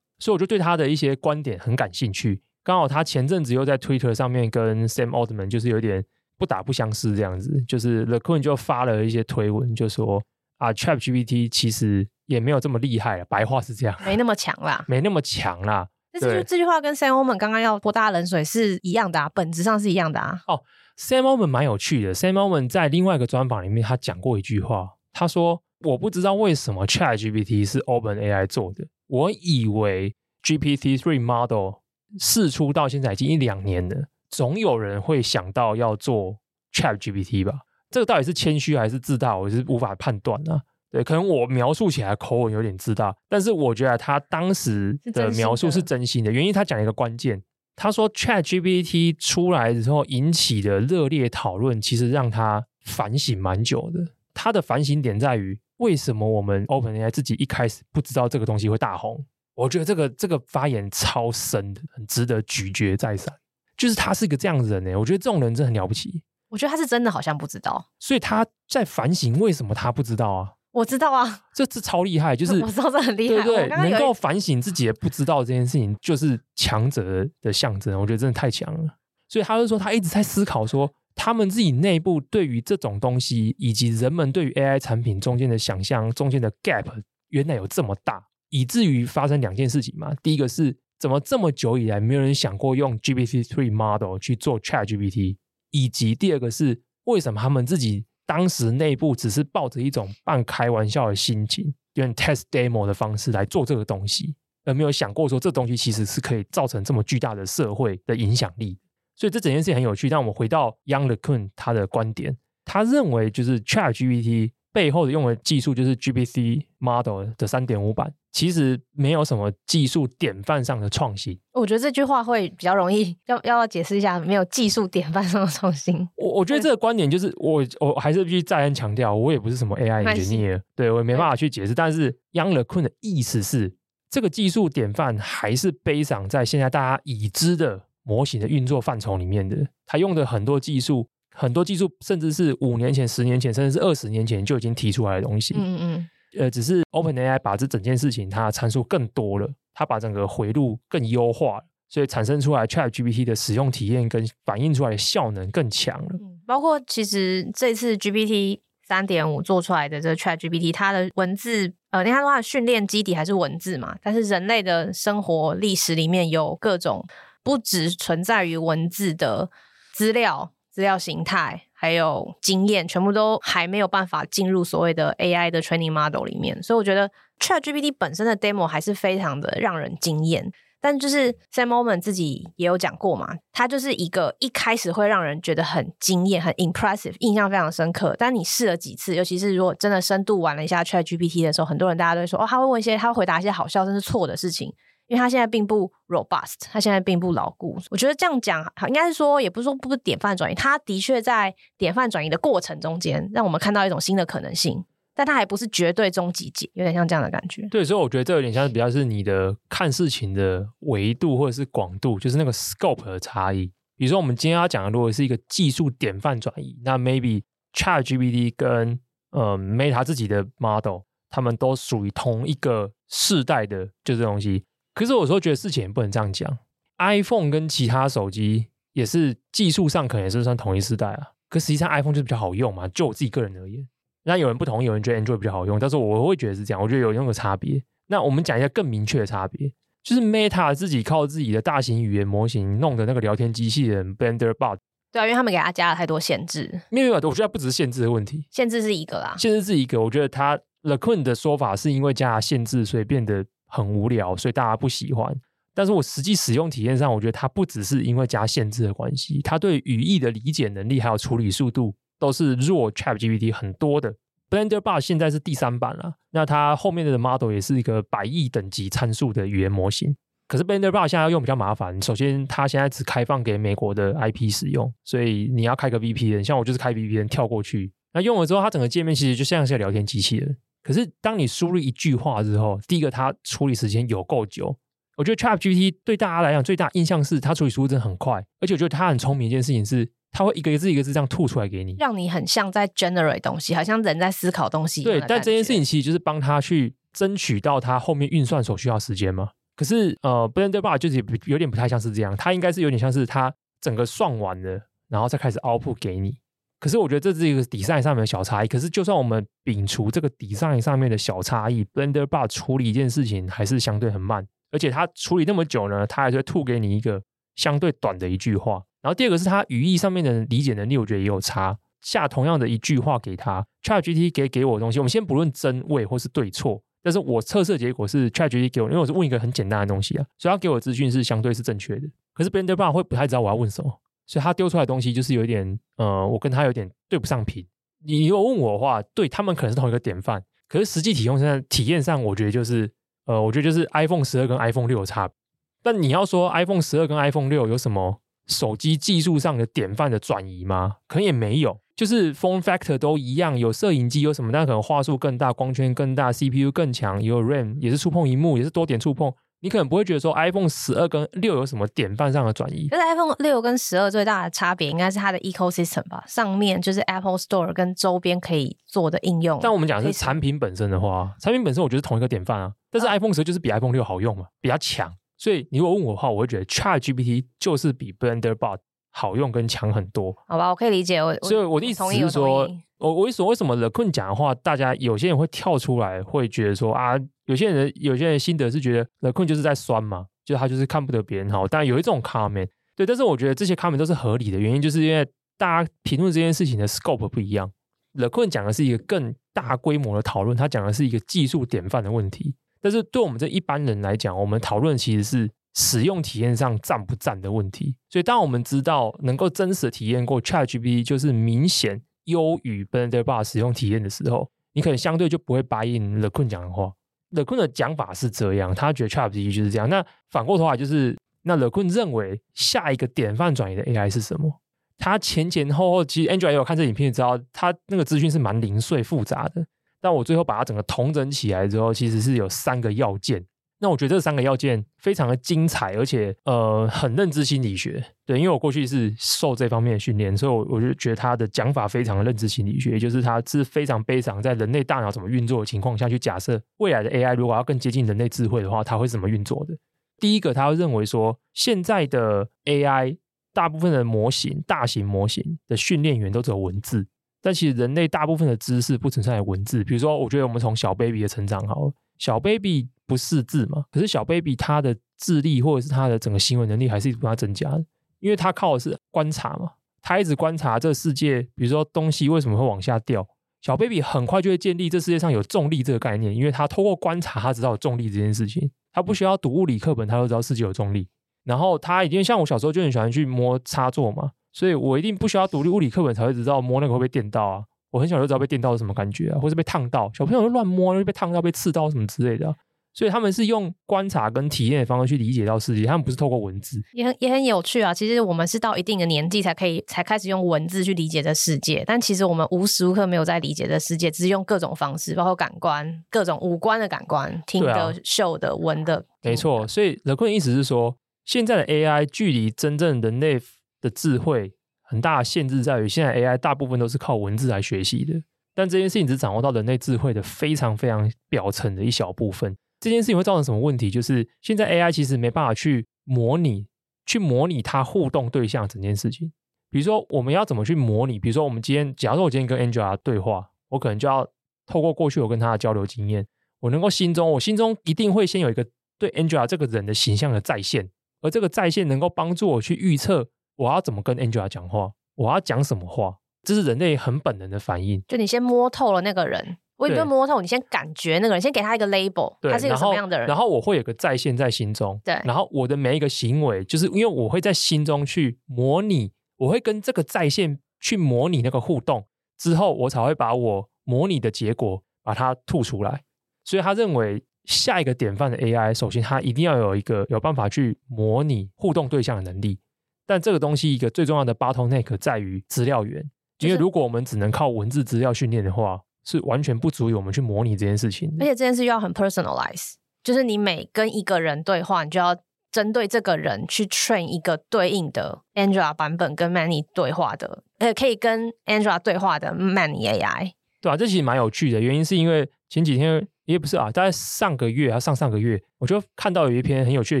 所以我就对他的一些观点很感兴趣。刚好他前阵子又在 Twitter 上面跟 Sam Altman 就是有点不打不相识这样子，就是 LeCun 就发了一些推文，就说啊 ChatGPT 其实也没有这么厉害了，白话是这样，没那么强啦，没那么强啦。这句话跟 Sam Altman 刚刚要泼大冷水是一样的啊，本质上是一样的啊。哦 Sam Altman 蛮有趣的， Sam Altman 在另外一个专访里面他讲过一句话，他说我不知道为什么 ChatGPT 是 OpenAI 做的，我以为 G P T 三 model 释出到现在已经一两年了，总有人会想到要做 ChatGPT 吧，这个到底是谦虚还是自大我是无法判断啊。对，可能我描述起来口吻有点自大，但是我觉得他当时的描述是真心的，原因他讲一个关键，他说 ChatGPT 出来之后引起的热烈讨论其实让他反省蛮久的，他的反省点在于为什么我们 OpenAI 自己一开始不知道这个东西会大红。我觉得这个这个发言超深的，很值得咀嚼再三，就是他是一个这样的人、欸、我觉得这种人真的很了不起，我觉得他是真的好像不知道，所以他在反省为什么他不知道啊。我知道啊，这是超厉害，就是我知道这很厉害，对对，刚刚能够反省自己也不知道这件事情，就是强者的象征，我觉得真的太强了。所以他就说，他一直在思考说，他们自己内部对于这种东西，以及人们对于 A I 产品中间的想象中间的 gap， 原来有这么大，以至于发生两件事情嘛。第一个是，怎么这么久以来没有人想过用 G P T 三 model 去做 ChatGPT， 以及第二个是，为什么他们自己当时内部只是抱着一种半开玩笑的心情，用 test demo 的方式来做这个东西，而没有想过说这东西其实是可以造成这么巨大的社会的影响力。所以这整件事情很有趣。但我们回到 Yang LeCun 他的观点，他认为就是 ChatGPT 背后的用的技术就是 G P T model 的 三点五 版，其实没有什么技术典范上的创新。我觉得这句话会比较容易 要, 要解释一下，没有技术典范上的创新。 我, 我觉得这个观点就是我我还是必须再三强调，我也不是什么 A I engineer， 对，我也没办法去解释。但是 Yang LeCun 的意思是，这个技术典范还是背上在现在大家已知的模型的运作范畴里面的，他用的很多技术很多技术甚至是五年前十年前甚至是二十年前就已经提出来的东西。嗯嗯，呃，只是 OpenAI 把这整件事情它的参数更多了，它把整个回路更优化了，所以产生出来 ChatGPT 的使用体验跟反映出来的效能更强了、嗯、包括其实这次 G P T 三点五 做出来的这个 ChatGPT， 它的文字呃，你看它的训练基底还是文字嘛，但是人类的生活历史里面有各种不只存在于文字的资料资料形态还有经验，全部都还没有办法进入所谓的 A I 的 training model 里面。所以我觉得 ChatGPT 本身的 demo 还是非常的让人惊艳，但就是 Sam Altman 自己也有讲过嘛，他就是一个一开始会让人觉得很惊艳很 impressive 印象非常深刻，但你试了几次，尤其是如果真的深度玩了一下 ChatGPT 的时候，很多人大家都会说哦，他会问一些他会回答一些好笑甚至错的事情，因为它现在并不 robust， 它现在并不牢固。我觉得这样讲应该是说，也不是说不是典范转移，它的确在典范转移的过程中间让我们看到一种新的可能性，但它还不是绝对终极解，有点像这样的感觉。对，所以我觉得这有点像比较是你的看事情的维度或者是广度，就是那个 scope 的差异。比如说我们今天要讲的如果是一个技术典范转移，那 maybe ChatGPT 跟、呃、Meta 自己的 model 他们都属于同一个世代的就是这东西。可是我说觉得事情也不能这样讲， iPhone 跟其他手机也是技术上可能也是算同一世代啊，可实际上 iPhone 就是比较好用嘛，就我自己个人而言。那有人不同意，有人觉得 Android 比较好用，但是我会觉得是这样，我觉得有那个差别。那我们讲一下更明确的差别，就是 Meta 自己靠自己的大型语言模型弄的那个聊天机器人 BlenderBot。 对啊，因为他们给他加了太多限制。没有，我觉得不只是限制的问题，限制是一个啦，限制是一个，我觉得他 LeCun 的说法是因为加了限制所以变得很无聊，所以大家不喜欢。但是我实际使用体验上，我觉得它不只是因为加限制的关系，它对语义的理解能力还有处理速度都是弱 ChatGPT 很多的。 BlenderBot 现在是第三版啦，那它后面的 model 也是一个百亿等级参数的语言模型。可是 BlenderBot 现在要用比较麻烦，首先它现在只开放给美国的 I P 使用，所以你要开个 V P N， 像我就是开 V P N 跳过去，那用了之后它整个界面其实就像是聊天机器人。可是当你输入一句话之后，第一个它处理时间有够久，我觉得 ChatGPT 对大家来讲最大印象是它处理速度真的很快，而且我觉得它很聪明一件事情是它会一个字一个字这样吐出来给你，让你很像在 generate 东西，好像人在思考东西一样的感觉。对，但这件事情其实就是帮他去争取到他后面运算所需要的时间嘛。可是呃 BlenderBot 就是有点不太像是这样，它应该是有点像是它整个算完了然后再开始 output 给你。可是我觉得这是一个 design 上面的小差异，可是就算我们摒除这个 design 上面的小差异， BlenderBot 处理一件事情还是相对很慢，而且它处理那么久呢，它还是会吐给你一个相对短的一句话。然后第二个是它语义上面的理解能力我觉得也有差，下同样的一句话给它， ChatGPT 给给我的东西，我们先不论真伪或是对错，但是我测试的结果是 ChatGPT 给我，因为我是问一个很简单的东西啊，所以它给我的资讯是相对是正确的。可是 BlenderBot 会不太知道我要问什么，所以他丢出来的东西就是有点呃，我跟他有点对不上频。你如果问我的话，对他们可能是同一个典范，可是实际体用上体验上我觉得就是呃，我觉得就是 iPhone 十二跟 iPhone 六有差别。但你要说 iPhone 十二跟 iPhone 六有什么手机技术上的典范的转移吗？可能也没有，就是 form factor 都一样，有摄影机有什么，但可能画素更大，光圈更大， C P U 更强，也有 RAM， 也是触碰萤幕，也是多点触碰，你可能不会觉得说 iPhone 十二跟六有什么典范上的转移。可是 iPhone 六 跟十二最大的差别应该是它的 ecosystem 吧，上面就是 Apple Store 跟周边可以做的应用。但我们讲的是产品本身的话，产品本身我觉得是同一个典范啊，但是 iPhone 十二就是比 iPhone 六 好用嘛，比较强，所以你如果问我的话，我会觉得 ChatGPT 就是比 BlenderBot 好用跟强很多。好吧，我可以理解。我所以我的意思是说，我我意思为什么 LeCun 讲的话，大家有些人会跳出来会觉得说啊，有些人有些人心得是觉得 LeCun 就是在酸嘛，就是他就是看不得别人好，当然有一种 comment 对，但是我觉得这些 comment 都是合理的，原因就是因为大家评论这件事情的 scope 不一样。 LeCun 讲的是一个更大规模的讨论，他讲的是一个技术典范的问题，但是对我们这一般人来讲，我们讨论其实是使用体验上赞不赞的问题。所以当我们知道能够真实体验过 ChatGPT 就是明显优于 BlenderBot 使用体验的时候，你可能相对就不会buy in LeCun 讲的话。LeCun 的讲法是这样，他觉得 ChatGPT 就是这样，那反过头来就是那 LeCun 认为下一个典范转移的 A I 是什么。他前前后后其实 Angela 也有看这影片，知道他那个资讯是蛮零碎复杂的，但我最后把它整个统整起来之后，其实是有三个要件。那我觉得这三个要件非常的精彩，而且呃很认知心理学。对，因为我过去是受这方面的训练，所以我就觉得他的讲法非常的认知心理学，也就是他是非常非常在人类大脑怎么运作的情况下去假设未来的 A I 如果要更接近人类智慧的话，它会怎么运作的。第一个，他会认为说现在的 A I 大部分的模型大型模型的训练源都只有文字，但其实人类大部分的知识不存在的文字。比如说我觉得我们从小 baby 的成长好了，小 baby 不识字嘛，可是小 baby 他的智力或者是他的整个行为能力还是一直跟他增加的，因为他靠的是观察嘛，他一直观察这世界，比如说东西为什么会往下掉，小 baby 很快就会建立这世界上有重力这个概念，因为他透过观察他知道有重力这件事情，他不需要读物理课本他都知道世界有重力。然后他已经像我小时候就很喜欢去摸插座嘛，所以我一定不需要读物理课本才会知道摸那个会被电到啊，我很小就知道被电到是什么感觉啊，或是被烫到，小朋友就乱摸就被烫到被刺到什么之类的啊。所以他们是用观察跟体验的方式去理解到世界，他们不是透过文字。也很也很有趣啊，其实我们是到一定的年纪才可以才开始用文字去理解这世界，但其实我们无时无刻没有在理解这世界，只是用各种方式，包括感官，各种五官的感官，听的、啊、嗅的、闻的。没错，所以 LeCun 意思是说，现在的 A I 距离真正人类的智慧很大的限制在于，现在 A I 大部分都是靠文字来学习的，但这件事情只掌握到人类智慧的非常非常表层的一小部分。这件事情会造成什么问题，就是现在 A I 其实没办法去模拟去模拟它互动对象整件事情。比如说我们要怎么去模拟，比如说我们今天假如我今天跟 Angela 对话，我可能就要透过过去我跟她的交流经验，我能够心中我心中一定会先有一个对 Angela 这个人的形象的再现，而这个再现能够帮助我去预测我要怎么跟 Angela 讲话，我要讲什么话，这是人类很本能的反应。就你先摸透了那个人，我也不用摸透，你先感觉那个人，先给他一个 label， 他是一个什么样的人，然后我会有个再现在心中，对，然后我的每一个行为，就是因为我会在心中去模拟，我会跟这个再现去模拟那个互动，之后我才会把我模拟的结果把它吐出来。所以他认为下一个典范的 A I， 首先它一定要有一个有办法去模拟互动对象的能力，但这个东西一个最重要的 bottleneck 在于资料源，因为如果我们只能靠文字资料训练的话，是完全不足以我们去模拟这件事情的。而且这件事要很 personalize， 就是你每跟一个人对话，你就要针对这个人去 train 一个对应的 Angela 版本跟 Manny 对话的，呃，可以跟 Angela 对话的 Manny A I。 对啊，这其实蛮有趣的，原因是因为前几天也不是啊，大概上个月还上上个月，我就看到有一篇很有趣的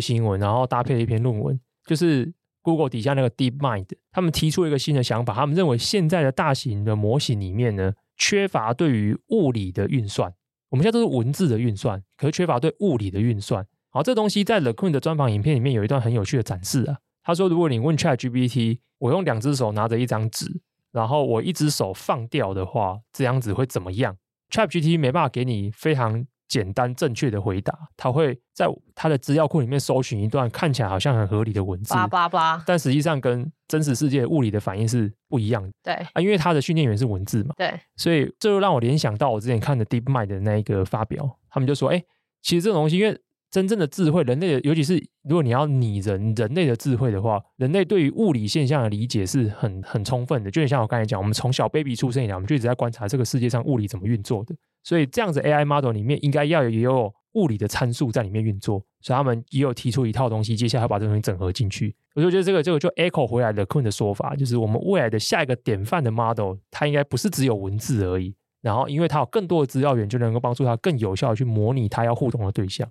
新闻，然后搭配了一篇论文，就是 Google 底下那个 DeepMind， 他们提出一个新的想法，他们认为现在的大型的模型里面呢，缺乏对于物理的运算，我们现在都是文字的运算，可是缺乏对物理的运算。好，这东西在 LeCun 的专访影片里面有一段很有趣的展示啊。他说如果你问 ChatGPT 我用两只手拿着一张纸，然后我一只手放掉的话，这样子会怎么样， ChatGPT 没办法给你非常简单正确的回答，他会在他的资料库里面搜寻一段看起来好像很合理的文字，八八八，但实际上跟真实世界物理的反应是不一样的。对啊，因为他的训练源是文字嘛，对，所以这就让我联想到我之前看的 DeepMind 的那一个发表，他们就说，哎，其实这种东西，因为真正的智慧，人类的，尤其是如果你要拟人人类的智慧的话，人类对于物理现象的理解是很很充分的，就像我刚才讲，我们从小 baby 出生以来，我们就一直在观察这个世界上物理怎么运作的，所以这样子 A I model 里面应该要也有物理的参数在里面运作，所以他们也有提出一套东西，接下来把这东西整合进去。我就觉得这个这个就 echo 回来LeCun的说法，就是我们未来的下一个典范的 model， 它应该不是只有文字而已，然后因为它有更多的资料源，就能够帮助它更有效的去模拟它要互动的对象。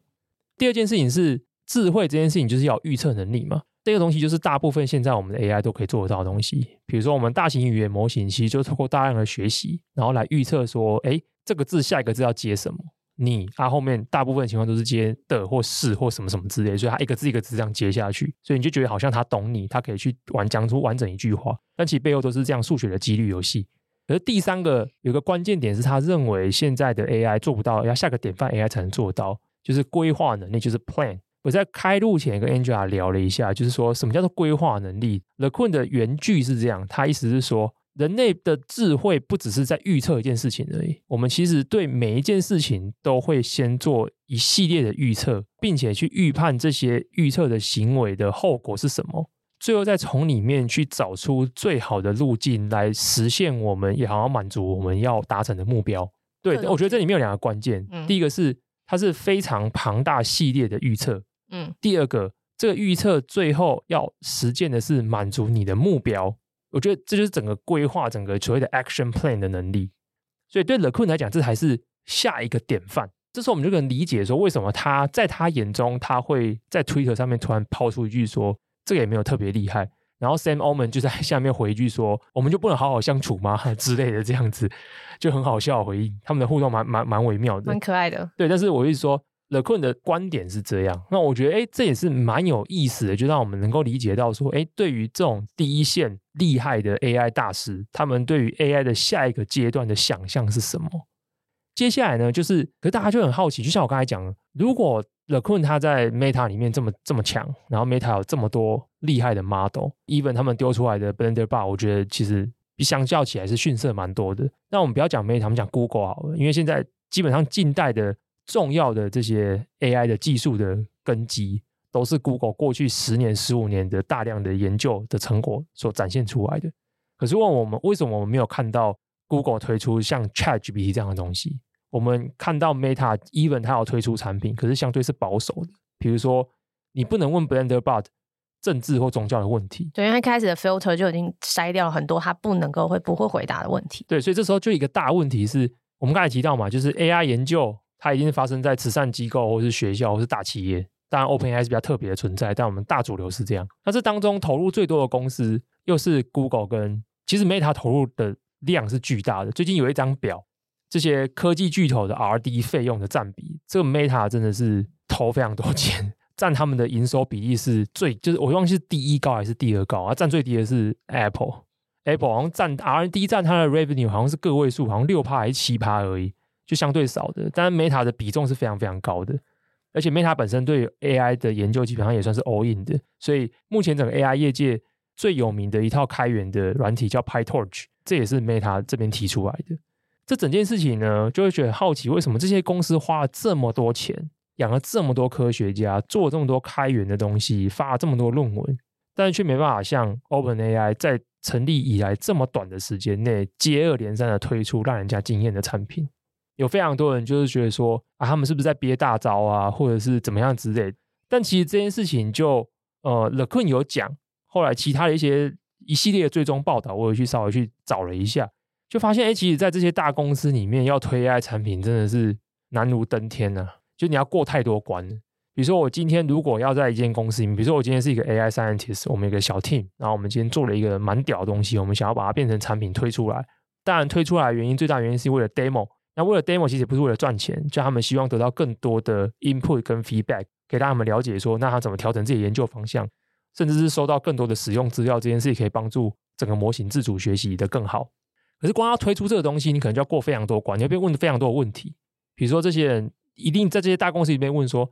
第二件事情是智慧，这件事情就是要有预测能力嘛，这个东西就是大部分现在我们的 A I 都可以做得到的东西。比如说我们大型语言模型其实就透过大量的学习，然后来预测说，哎，这个字下一个字要接什么，你啊后面大部分情况都是接的或是或什么什么之类，所以它一个字一个字这样接下去，所以你就觉得好像它懂你，它可以去完讲出完整一句话，但其实背后都是这样数学的几率游戏。而第三个有个关键点是，他认为现在的 A I 做不到，要下个典范 A I 才能做到，就是规划能力，就是 plan。 我在开录前跟 Angela 聊了一下，就是说什么叫做规划能力。 LeCun 的原句是这样，他意思是说人类的智慧不只是在预测一件事情而已，我们其实对每一件事情都会先做一系列的预测，并且去预判这些预测的行为的后果是什么，最后再从里面去找出最好的路径来实现我们也好好满足我们要达成的目标。对，我觉得这里面有两个关键、嗯、第一个是它是非常庞大系列的预测、嗯、第二个这个预测最后要实践的是满足你的目标。我觉得这就是整个规划整个所谓的 action plan 的能力，所以对 LeCun 来讲这才是下一个典范。这时候我们就能理解说为什么他在他眼中他会在 Twitter 上面突然抛出一句说这个也没有特别厉害，然后 Sam Altman 就在下面回一句说我们就不能好好相处吗之类的，这样子就很好笑的回应，他们的互动蛮蛮蛮微妙的，蛮可爱的。对，但是我一直说 LeCun 的观点是这样，那我觉得诶这也是蛮有意思的，就让我们能够理解到说诶对于这种第一线厉害的 A I 大师，他们对于 A I 的下一个阶段的想象是什么。接下来呢就是可是大家就很好奇，就像我刚才讲的，如果LeCun 他在 Meta 里面这么这么强，然后 Meta 有这么多厉害的 model， even 他们丢出来的 Blender Bar 我觉得其实相较起来是逊色蛮多的。那我们不要讲 Meta， 我们讲 Google 好了，因为现在基本上近代的重要的这些 A I 的技术的根基都是 Google 过去十年十五年的大量的研究的成果所展现出来的。可是问我们为什么我们没有看到 Google 推出像 ChatGPT 这样的东西，我们看到 Meta even 它有推出产品，可是相对是保守的。比如说你不能问 Blender Bot 政治或宗教的问题，对，因为一开始的 filter 就已经筛掉了很多它不能够会不会回答的问题。对，所以这时候就一个大问题是我们刚才提到嘛，就是 A I 研究它一定发生在慈善机构或是学校或是大企业，当然 OpenAI 是比较特别的存在，但我们大主流是这样。那这当中投入最多的公司又是 Google， 跟其实 Meta 投入的量是巨大的。最近有一张表，这些科技巨头的 R D 费用的占比，这个 Meta 真的是投非常多钱，占他们的营收比例是最，就是我忘记是第一高还是第二高啊，占最低的是 Apple。Apple 好像占 R and D 占它的 revenue 好像是个位数，好像 百分之六 还是 百分之七 而已，就相对少的。但是 Meta 的比重是非常非常高的，而且 Meta 本身对 A I 的研究基本上也算是 all in 的，所以目前整个 A I 业界最有名的一套开源的软体叫 PyTorch， 这也是 Meta 这边提出来的。这整件事情呢，就会觉得好奇，为什么这些公司花了这么多钱，养了这么多科学家，做了这么多开源的东西，发了这么多论文，但是却没办法像 OpenAI 在成立以来这么短的时间内接二连三的推出让人家惊艳的产品。有非常多人就是觉得说啊，他们是不是在憋大招啊，或者是怎么样之类的。但其实这件事情就呃 LeCun 有讲，后来其他的一些一系列的追踪报道我有去稍微去找了一下，就发现、欸、其实在这些大公司里面要推 A I 产品真的是难如登天啊，就你要过太多关了。比如说我今天如果要在一间公司，比如说我今天是一个 A I scientist， 我们有一个小 team， 然后我们今天做了一个蛮屌的东西，我们想要把它变成产品推出来。当然推出来的原因，最大原因是为了 demo， 那为了 demo 其实也不是为了赚钱，就他们希望得到更多的 input 跟 feedback， 给他们了解说那他怎么调整自己的研究方向，甚至是收到更多的使用资料，这件事可以帮助整个模型自主学习的更好。可是光要推出这个东西，你可能就要过非常多关，你会被问非常多的问题。比如说这些人一定在这些大公司里面问说，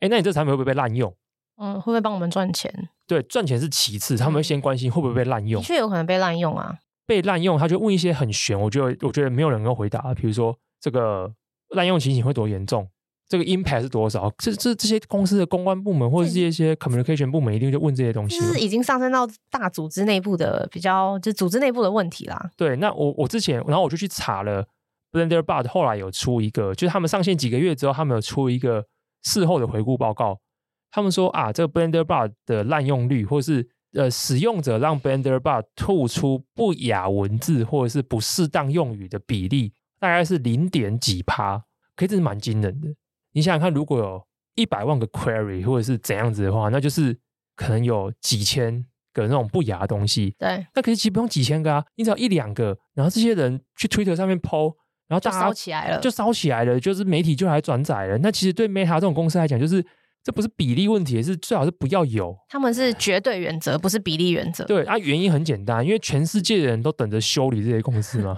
哎，那你这产品会不会被滥用？嗯，会不会帮我们赚钱？对，赚钱是其次，他们会先关心会不会被滥用。的确有可能被滥用啊，被滥用，他就问一些很玄，我觉得我觉得没有人能回答。比如说这个滥用情形会多严重，这个 impact 是多少？这这这些公司的公关部门或者是一些 communication 部门一定就问这些东西，就是已经上升到大组织内部的比较，就是组织内部的问题啦。对，那我我之前，然后我就去查了 Blender Bot， 后来有出一个，就是他们上线几个月之后，他们有出一个事后的回顾报告，他们说啊，这个 Blender Bot 的滥用率，或是呃使用者让 Blender Bot 吐出不雅文字或者是不适当用语的比例，大概是零点几趴，可以，这是蛮惊人的。你想想看，如果有一百万个 query 或者是怎样子的话，那就是可能有几千个那种不雅的东西。对，那可是其实不用几千个啊，你只要一两个，然后这些人去 Twitter 上面 po。然后大家就烧起来了，就烧起来了，就是媒体就来转载了。那其实对 Meta 这种公司来讲，就是这不是比例问题，是最好是不要有。他们是绝对原则，不是比例原则。对啊，原因很简单，因为全世界的人都等着修理这些公司嘛。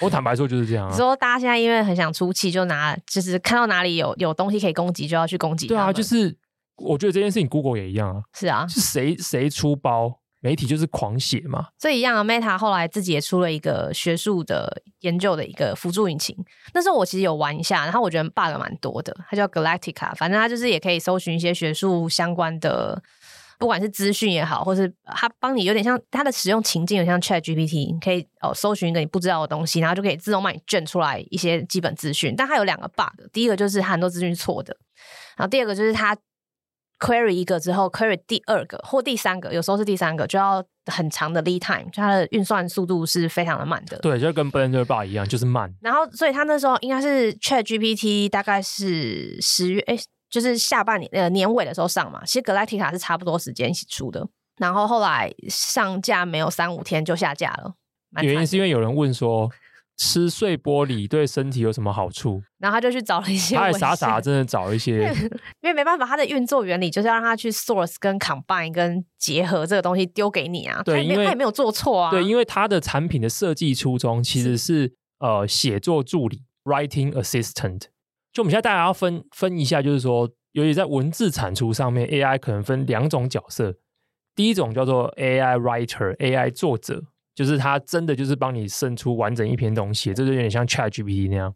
我坦白说就是这样、啊。你说大家现在因为很想出气，就拿就是看到哪里有有东西可以攻击，就要去攻击他们。对啊，就是我觉得这件事情 Google 也一样啊。是啊，是谁谁出包？媒体就是狂写嘛，所以一样啊。Meta 后来自己也出了一个学术的研究的一个辅助引擎，那时候我其实有玩一下，然后我觉得 bug 蛮多的，它叫 Galactica， 反正它就是也可以搜寻一些学术相关的，不管是资讯也好，或是它帮你有点像它的使用情境有像 ChatGPT， 你可以、哦、搜寻一个你不知道的东西，然后就可以自动帮你卷出来一些基本资讯。但它有两个 bug， 第一个就是它很多资讯是错的，然后第二个就是它query 一个之后 query 第二个或第三个，有时候是第三个就要很长的 lead time， 就它的运算速度是非常的慢的。对，就跟 Blender Bot 一样，就是慢。然后所以他那时候应该是 ChatGPT 大概是十月、欸、就是下半年、呃、年尾的时候上嘛，其实 Galactica 是差不多时间一起出的，然后后来上架没有三五天就下架了。原因是因为有人问说吃碎玻璃对身体有什么好处，然后他就去找了一些，他还傻傻真的找一些因为没办法，他的运作原理就是要让他去 source 跟 combine 跟结合这个东西丢给你啊。对，他也没，他也没有做错啊。对，因为他的产品的设计初衷其实是呃写作助理 writing assistant。 就我们现在大家要分分一下，就是说尤其在文字产出上面 A I 可能分两种角色，第一种叫做 A I writer， A I 作者，就是它真的就是帮你生出完整一篇东西，这就有点像 ChatGPT 那样。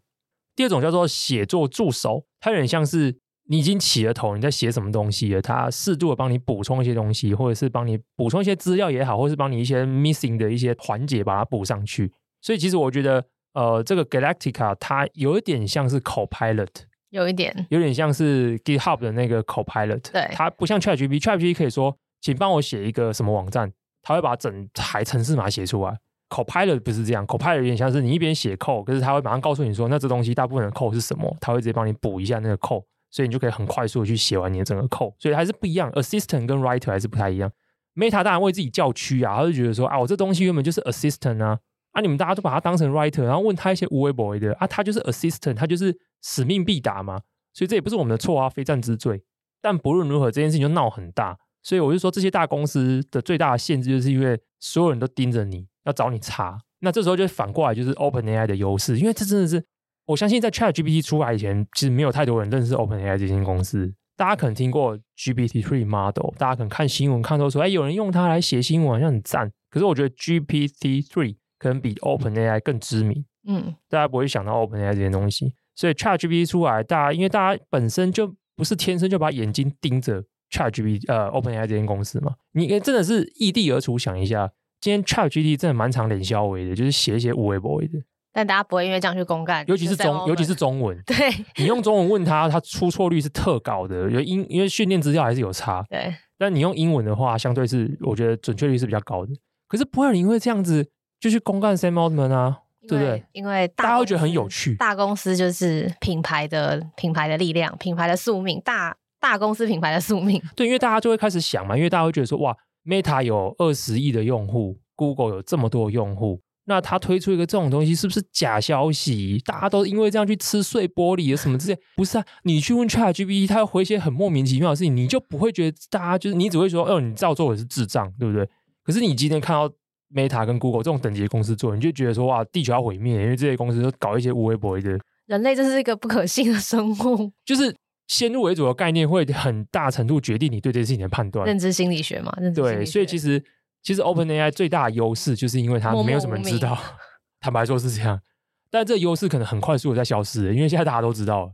第二种叫做写作助手，它有点像是你已经起了头，你在写什么东西了，它适度的帮你补充一些东西，或者是帮你补充一些资料也好，或是帮你一些 missing 的一些环节把它补上去。所以其实我觉得呃，这个 Galactica 它有一点像是 Copilot， 有一点有点像是 GitHub 的那个 Copilot。 对，它不像 ChatGPT， ChatGPT 可以说请帮我写一个什么网站，他会把整台程式码写出来。 Copilot 不是这样， Copilot 有点像是你一边写 code， 可是他会马上告诉你说那这东西大部分的 code 是什么，他会直接帮你补一下那个 code， 所以你就可以很快速的去写完你的整个 code。 所以还是不一样， assistant 跟 writer 还是不太一样。 Meta 当然为自己叫屈啊，他就觉得说啊，我这东西原本就是 assistant 啊，啊你们大家都把它当成 writer， 然后问他一些无微不微的啊，他就是 assistant， 他就是使命必达嘛。所以这也不是我们的错啊，非战之罪。但不论如何，这件事情就闹很大，所以我就说这些大公司的最大的限制就是因为所有人都盯着你，要找你查。那这时候就反过来就是 OpenAI 的优势，因为这真的是我相信在 ChatGPT 出来以前，其实没有太多人认识 OpenAI 这间公司。大家可能听过 G P T 三 model， 大家可能看新闻看到说，哎，有人用它来写新闻，好像很赞。可是我觉得 G P T 三 可能比 OpenAI 更知名，嗯，大家不会想到 OpenAI 这些东西。所以 ChatGPT 出来，大家因为大家本身就不是天生就把眼睛盯着 ChatGPT 呃 OpenAI 这间公司嘛，你真的是异地而处。想一下，今天 ChatGPT 真的蛮常脸消微的，就是写一些无为不为的。但大家不会因为这样去公干，尤其是中，尤其是中文。对，你用中文问他，他出错率是特高的，因为训练资料还是有差。对，但你用英文的话，相对是我觉得准确率是比较高的。可是不会有人因为这样子就去公干 Sam Altman 啊，对不对？因为大家会觉得很有趣。大公司就是品牌的品牌的力量，品牌的宿命，大大公司品牌的宿命。对，因为大家就会开始想嘛，因为大家会觉得说，哇 ，Meta 有二十亿的用户 ，Google 有这么多用户。那他推出一个这种东西是不是假消息，大家都因为这样去吃碎玻璃什么之类？不是啊，你去问 ChatGPT 他回一些很莫名其妙的事情，你就不会觉得大家就是你只会说哦，你照做我是智障，对不对？可是你今天看到 Meta 跟 Google 这种等级的公司做，你就觉得说哇，地球要毁灭，因为这些公司都搞一些无微不微的，人类这是一个不可信的生物，就是先入为主的概念会很大程度决定你对这件事情的判断，认知心理学嘛，认知心理学。对，所以其实其实 OpenAI 最大的优势就是因为它没有什么人知道，默默坦白说是这样。但这优势可能很快速的在消失了，因为现在大家都知道了。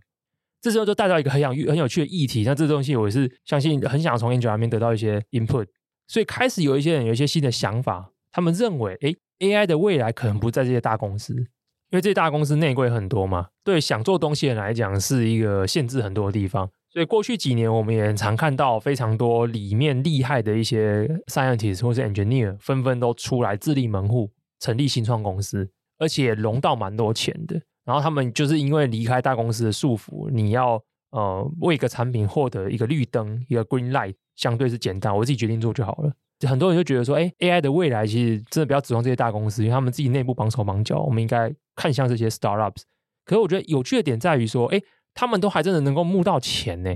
这时候就带到一个很有趣的议题，那这东西我也是相信很想从 Angela 那边得到一些 input， 所以开始有一些人有一些新的想法，他们认为诶 A I 的未来可能不在这些大公司，因为这些大公司内规很多嘛，对想做东西的人来讲是一个限制很多的地方。所以过去几年我们也很常看到非常多里面厉害的一些 scientist 或是 engineer 纷纷都出来自立门户成立新创公司，而且融到蛮多钱的。然后他们就是因为离开大公司的束缚，你要呃为一个产品获得一个绿灯，一个 green light 相对是简单，我自己决定做就好了。很多人就觉得说哎 A I 的未来其实真的不要指望这些大公司，因为他们自己内部绑手绑脚，我们应该看向这些 startups。 可是我觉得有趣的点在于说哎他们都还真的能够募到钱呢，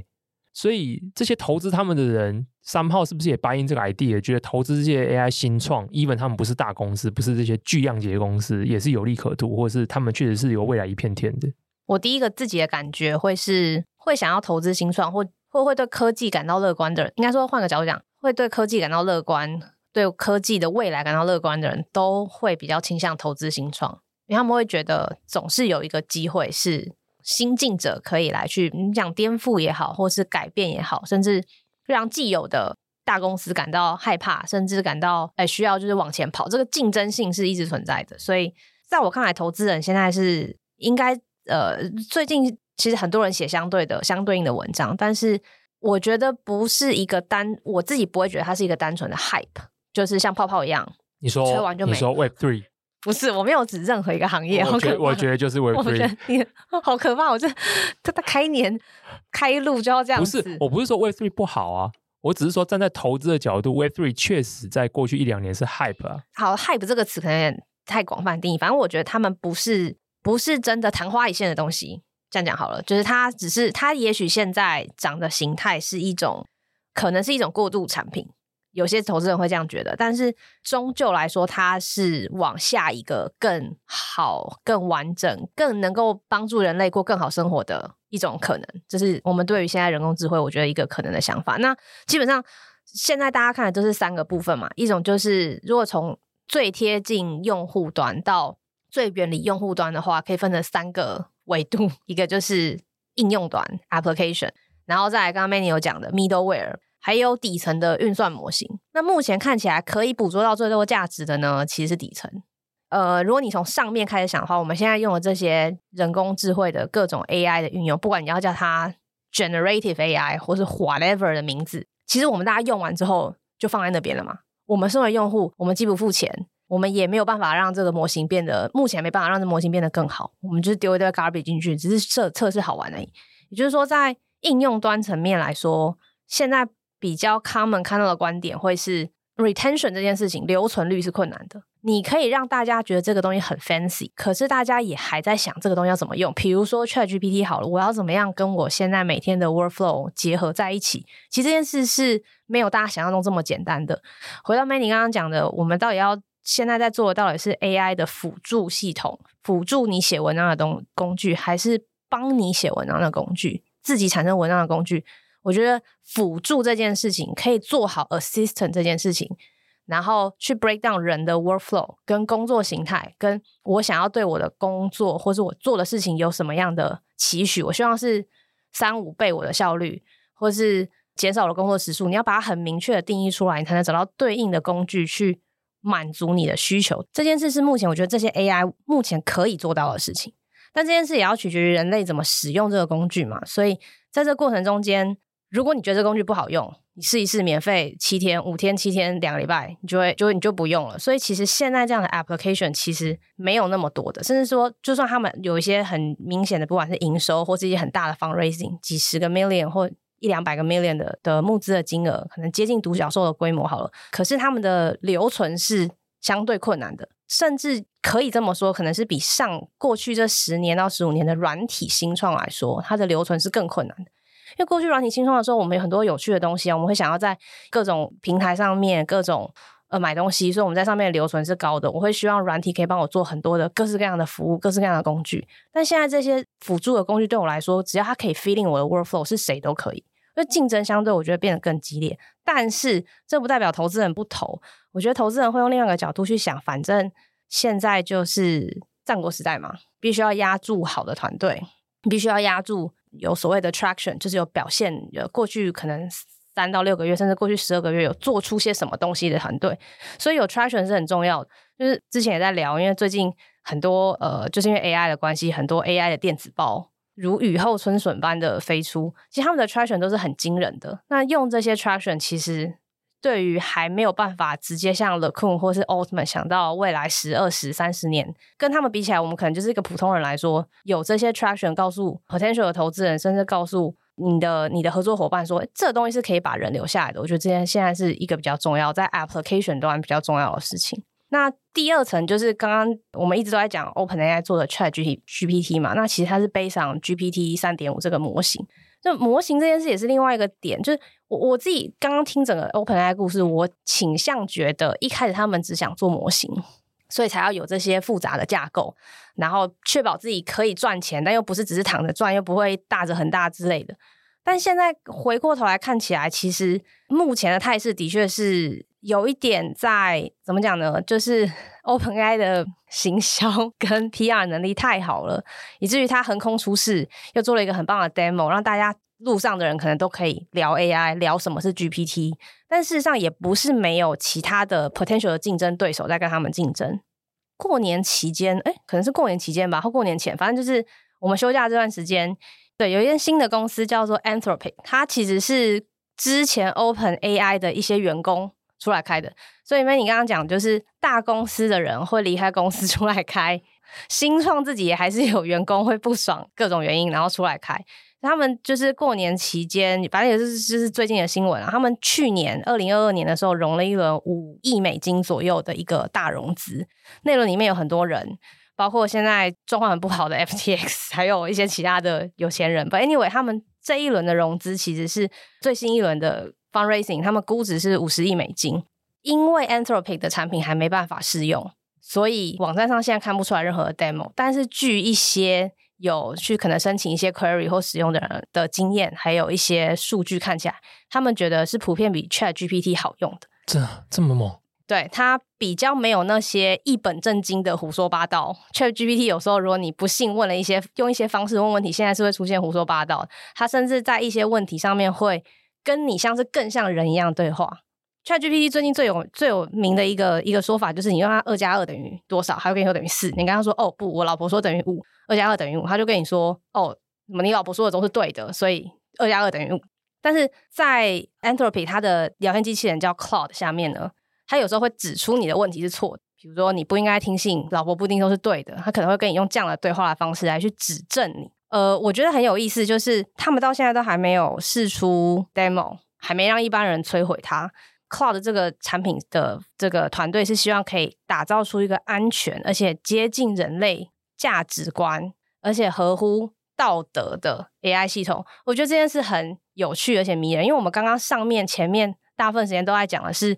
所以这些投资他们的人somehow是不是也 buy in 这个 idea， 觉得投资这些 A I 新创 even 他们不是大公司，不是这些巨量级的公司，也是有利可图，或是他们确实是有未来一片天的。我第一个自己的感觉会是会想要投资新创或或会对科技感到乐观的人，应该说换个角度讲，会对科技感到乐观，对科技的未来感到乐观的人都会比较倾向投资新创，因为他们会觉得总是有一个机会是新进者可以来去你讲颠覆也好，或是改变也好，甚至让既有的大公司感到害怕，甚至感到、欸、需要就是往前跑，这个竞争性是一直存在的。所以在我看来投资人现在是应该呃，最近其实很多人写相对的相对应的文章，但是我觉得不是一个单我自己不会觉得它是一个单纯的 hype， 就是像泡泡一样你说吹完就没。你说 Web 三不是，我没有指任何一个行业。我觉得，我觉得就是 Web 三 好可怕，我这他开年开路就要这样子。不是，我不是说 Web 三 不好啊，我只是说站在投资的角度 Web 三 确实在过去一两年是 hype 啊。好 hype 这个词可能有点太广泛定义，反正我觉得他们不是不是真的昙花一现的东西，这样讲好了，就是它只是它也许现在长的形态是一种可能是一种过渡产品，有些投资人会这样觉得，但是终究来说它是往下一个更好更完整更能够帮助人类过更好生活的一种可能，这是我们对于现在人工智慧我觉得一个可能的想法。那基本上现在大家看的就是三个部分嘛，一种就是如果从最贴近用户端到最远离用户端的话，可以分成三个维度，一个就是应用端 application， 然后再来刚刚 Manny 有讲的 middleware，还有底层的运算模型。那目前看起来可以捕捉到最多价值的呢，其实是底层。呃，如果你从上面开始想的话，我们现在用的这些人工智慧的各种 A I 的运用，不管你要叫它 generative A I 或是 whatever 的名字，其实我们大家用完之后就放在那边了嘛。我们身为用户，我们既不付钱，我们也没有办法让这个模型变得，目前没办法让这模型变得更好，我们就是丢一堆 garbage 进去，只是测测试好玩而已。也就是说，在应用端层面来说，现在比较 common 看到的观点会是， retention 这件事情，留存率是困难的。你可以让大家觉得这个东西很 fancy， 可是大家也还在想这个东西要怎么用。比如说 ChatGPT 好了，我要怎么样跟我现在每天的 workflow 结合在一起，其实这件事是没有大家想象中这么简单的。回到 Mandy 刚刚讲的，我们到底要现在在做的到底是 A I 的辅助系统，辅助你写文章的东工具，还是帮你写文章的工具，自己产生文章的工具。我觉得辅助这件事情可以做好 assistant 这件事情，然后去 break down 人的 workflow 跟工作形态，跟我想要对我的工作或是我做的事情有什么样的期许，我希望是三五倍我的效率，或是减少我的工作时数。你要把它很明确的定义出来，你才能找到对应的工具去满足你的需求。这件事是目前我觉得这些 A I 目前可以做到的事情，但这件事也要取决于人类怎么使用这个工具嘛。所以在这过程中间，如果你觉得这工具不好用，你试一试免费七天五天七天两个礼拜，你就会就你就不用了。所以其实现在这样的 application 其实没有那么多的，甚至说就算他们有一些很明显的，不管是营收或是一些很大的 fundraising， 几十个 million 或一两百个 million 的的募资的金额，可能接近独角兽的规模好了，可是他们的留存是相对困难的，甚至可以这么说，可能是比上过去这十年到十五年的软体新创来说，它的留存是更困难的。因为过去软体新创的时候，我们有很多有趣的东西啊，我们会想要在各种平台上面各种呃买东西，所以我们在上面的留存是高的。我会希望软体可以帮我做很多的各式各样的服务，各式各样的工具。但现在这些辅助的工具对我来说，只要它可以 feeding 我的 workflow， 是谁都可以。所以竞争相对我觉得变得更激烈，但是这不代表投资人不投。我觉得投资人会用另外一个角度去想，反正现在就是战国时代嘛，必须要压住好的团队，必须要压住有所谓的 traction， 就是有表现，有过去可能三到六个月甚至过去十二个月有做出些什么东西的团队。所以有 traction 是很重要的。就是之前也在聊，因为最近很多呃，就是因为 A I 的关系，很多 A I 的电子报如雨后春笋般的飞出，其实他们的 traction 都是很惊人的。那用这些 traction， 其实对于还没有办法直接像 LeCun 或是 Altman 想到未来十、二十、三十年，跟他们比起来，我们可能就是一个普通人来说，有这些 traction 告诉 potential 的投资人，甚至告诉你的你的合作伙伴说，这东西是可以把人留下来的。我觉得这件现在是一个比较重要，在 application 端比较重要的事情。那第二层就是刚刚我们一直都在讲 OpenAI 做的 ChatGPT 嘛，那其实它是 based on G P T 三点五 这个模型。那模型这件事也是另外一个点，就是 我, 我自己刚刚听整个 OpenAI 故事，我倾向觉得一开始他们只想做模型，所以才要有这些复杂的架构，然后确保自己可以赚钱，但又不是只是躺着赚，又不会大着很大之类的。但现在回过头来看起来，其实目前的态势的确是有一点在怎么讲呢，就是 OpenAI 的行销跟 P R 能力太好了，以至于他横空出世，又做了一个很棒的 demo， 让大家路上的人可能都可以聊 A I， 聊什么是 G P T。 但事实上也不是没有其他的 potential 的竞争对手在跟他们竞争。过年期间诶可能是过年期间吧，或过年前，反正就是我们休假这段时间，对，有一间新的公司叫做 Anthropic， 它其实是之前 OpenAI 的一些员工出来开的。所以你刚刚讲，就是大公司的人会离开公司出来开，新创自己也还是有员工会不爽各种原因然后出来开。他们就是过年期间，反正也是就是最近的新闻啊，他们去年二零二二年的时候融了一轮五亿美金左右的一个大融资，那轮里面有很多人，包括现在状况很不好的 F T X， 还有一些其他的有钱人。 But anyway， 他们这一轮的融资其实是最新一轮的 fundraising， 他们估值是五十亿美金。因为 Anthropic 的产品还没办法试用，所以网站上现在看不出来任何的 demo， 但是据一些有去可能申请一些 query 或使用的人的经验，还有一些数据看起来，他们觉得是普遍比 ChatGPT 好用的。这这么猛？对，它比较没有那些一本正经的胡说八道。 ChatGPT 有时候如果你不信问了一些用一些方式问问题，现在是会出现胡说八道，它甚至在一些问题上面会跟你像是更像人一样对话。 ChatGPT 最近最有最有名的一个一个说法就是，你用它二加二等于多少，它会跟你说等于四，你跟它说哦不，我老婆说等于五，二加二等于五，它就跟你说哦什么你老婆说的都是对的，所以二加二等于五。但是在 Anthropic 它的聊天机器人叫 Claude 下面呢，他有时候会指出你的问题是错的，比如说你不应该听信老婆，不一定都是对的，他可能会跟你用这样的对话的方式来去指正你。呃，我觉得很有意思，就是他们到现在都还没有释出 demo， 还没让一般人摧毁它， Cloud 这个产品的这个团队是希望可以打造出一个安全而且接近人类价值观而且合乎道德的 A I 系统。我觉得这件事很有趣而且迷人，因为我们刚刚上面前面大部分时间都在讲的是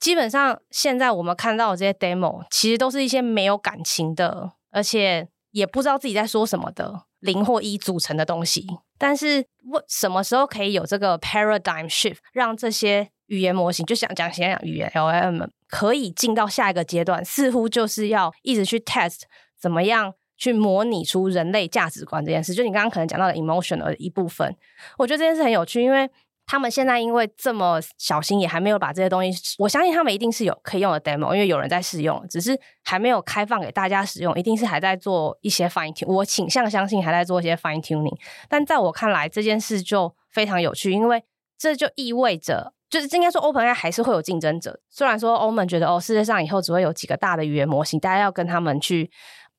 基本上现在我们看到的这些 demo 其实都是一些没有感情的而且也不知道自己在说什么的零或一组成的东西，但是什么时候可以有这个 paradigm shift 让这些语言模型就想讲先讲语言 L L M 可以进到下一个阶段，似乎就是要一直去 test 怎么样去模拟出人类价值观这件事，就你刚刚可能讲到的 emotional 的一部分。我觉得这件事很有趣，因为他们现在因为这么小心也还没有把这些东西，我相信他们一定是有可以用的 demo， 因为有人在试用，只是还没有开放给大家使用，一定是还在做一些 fine tuning， 我倾向相信还在做一些 fine tuning。 但在我看来这件事就非常有趣，因为这就意味着就是应该说 OpenAI 还是会有竞争者，虽然说欧盟觉得哦，世界上以后只会有几个大的语言模型，大家要跟他们去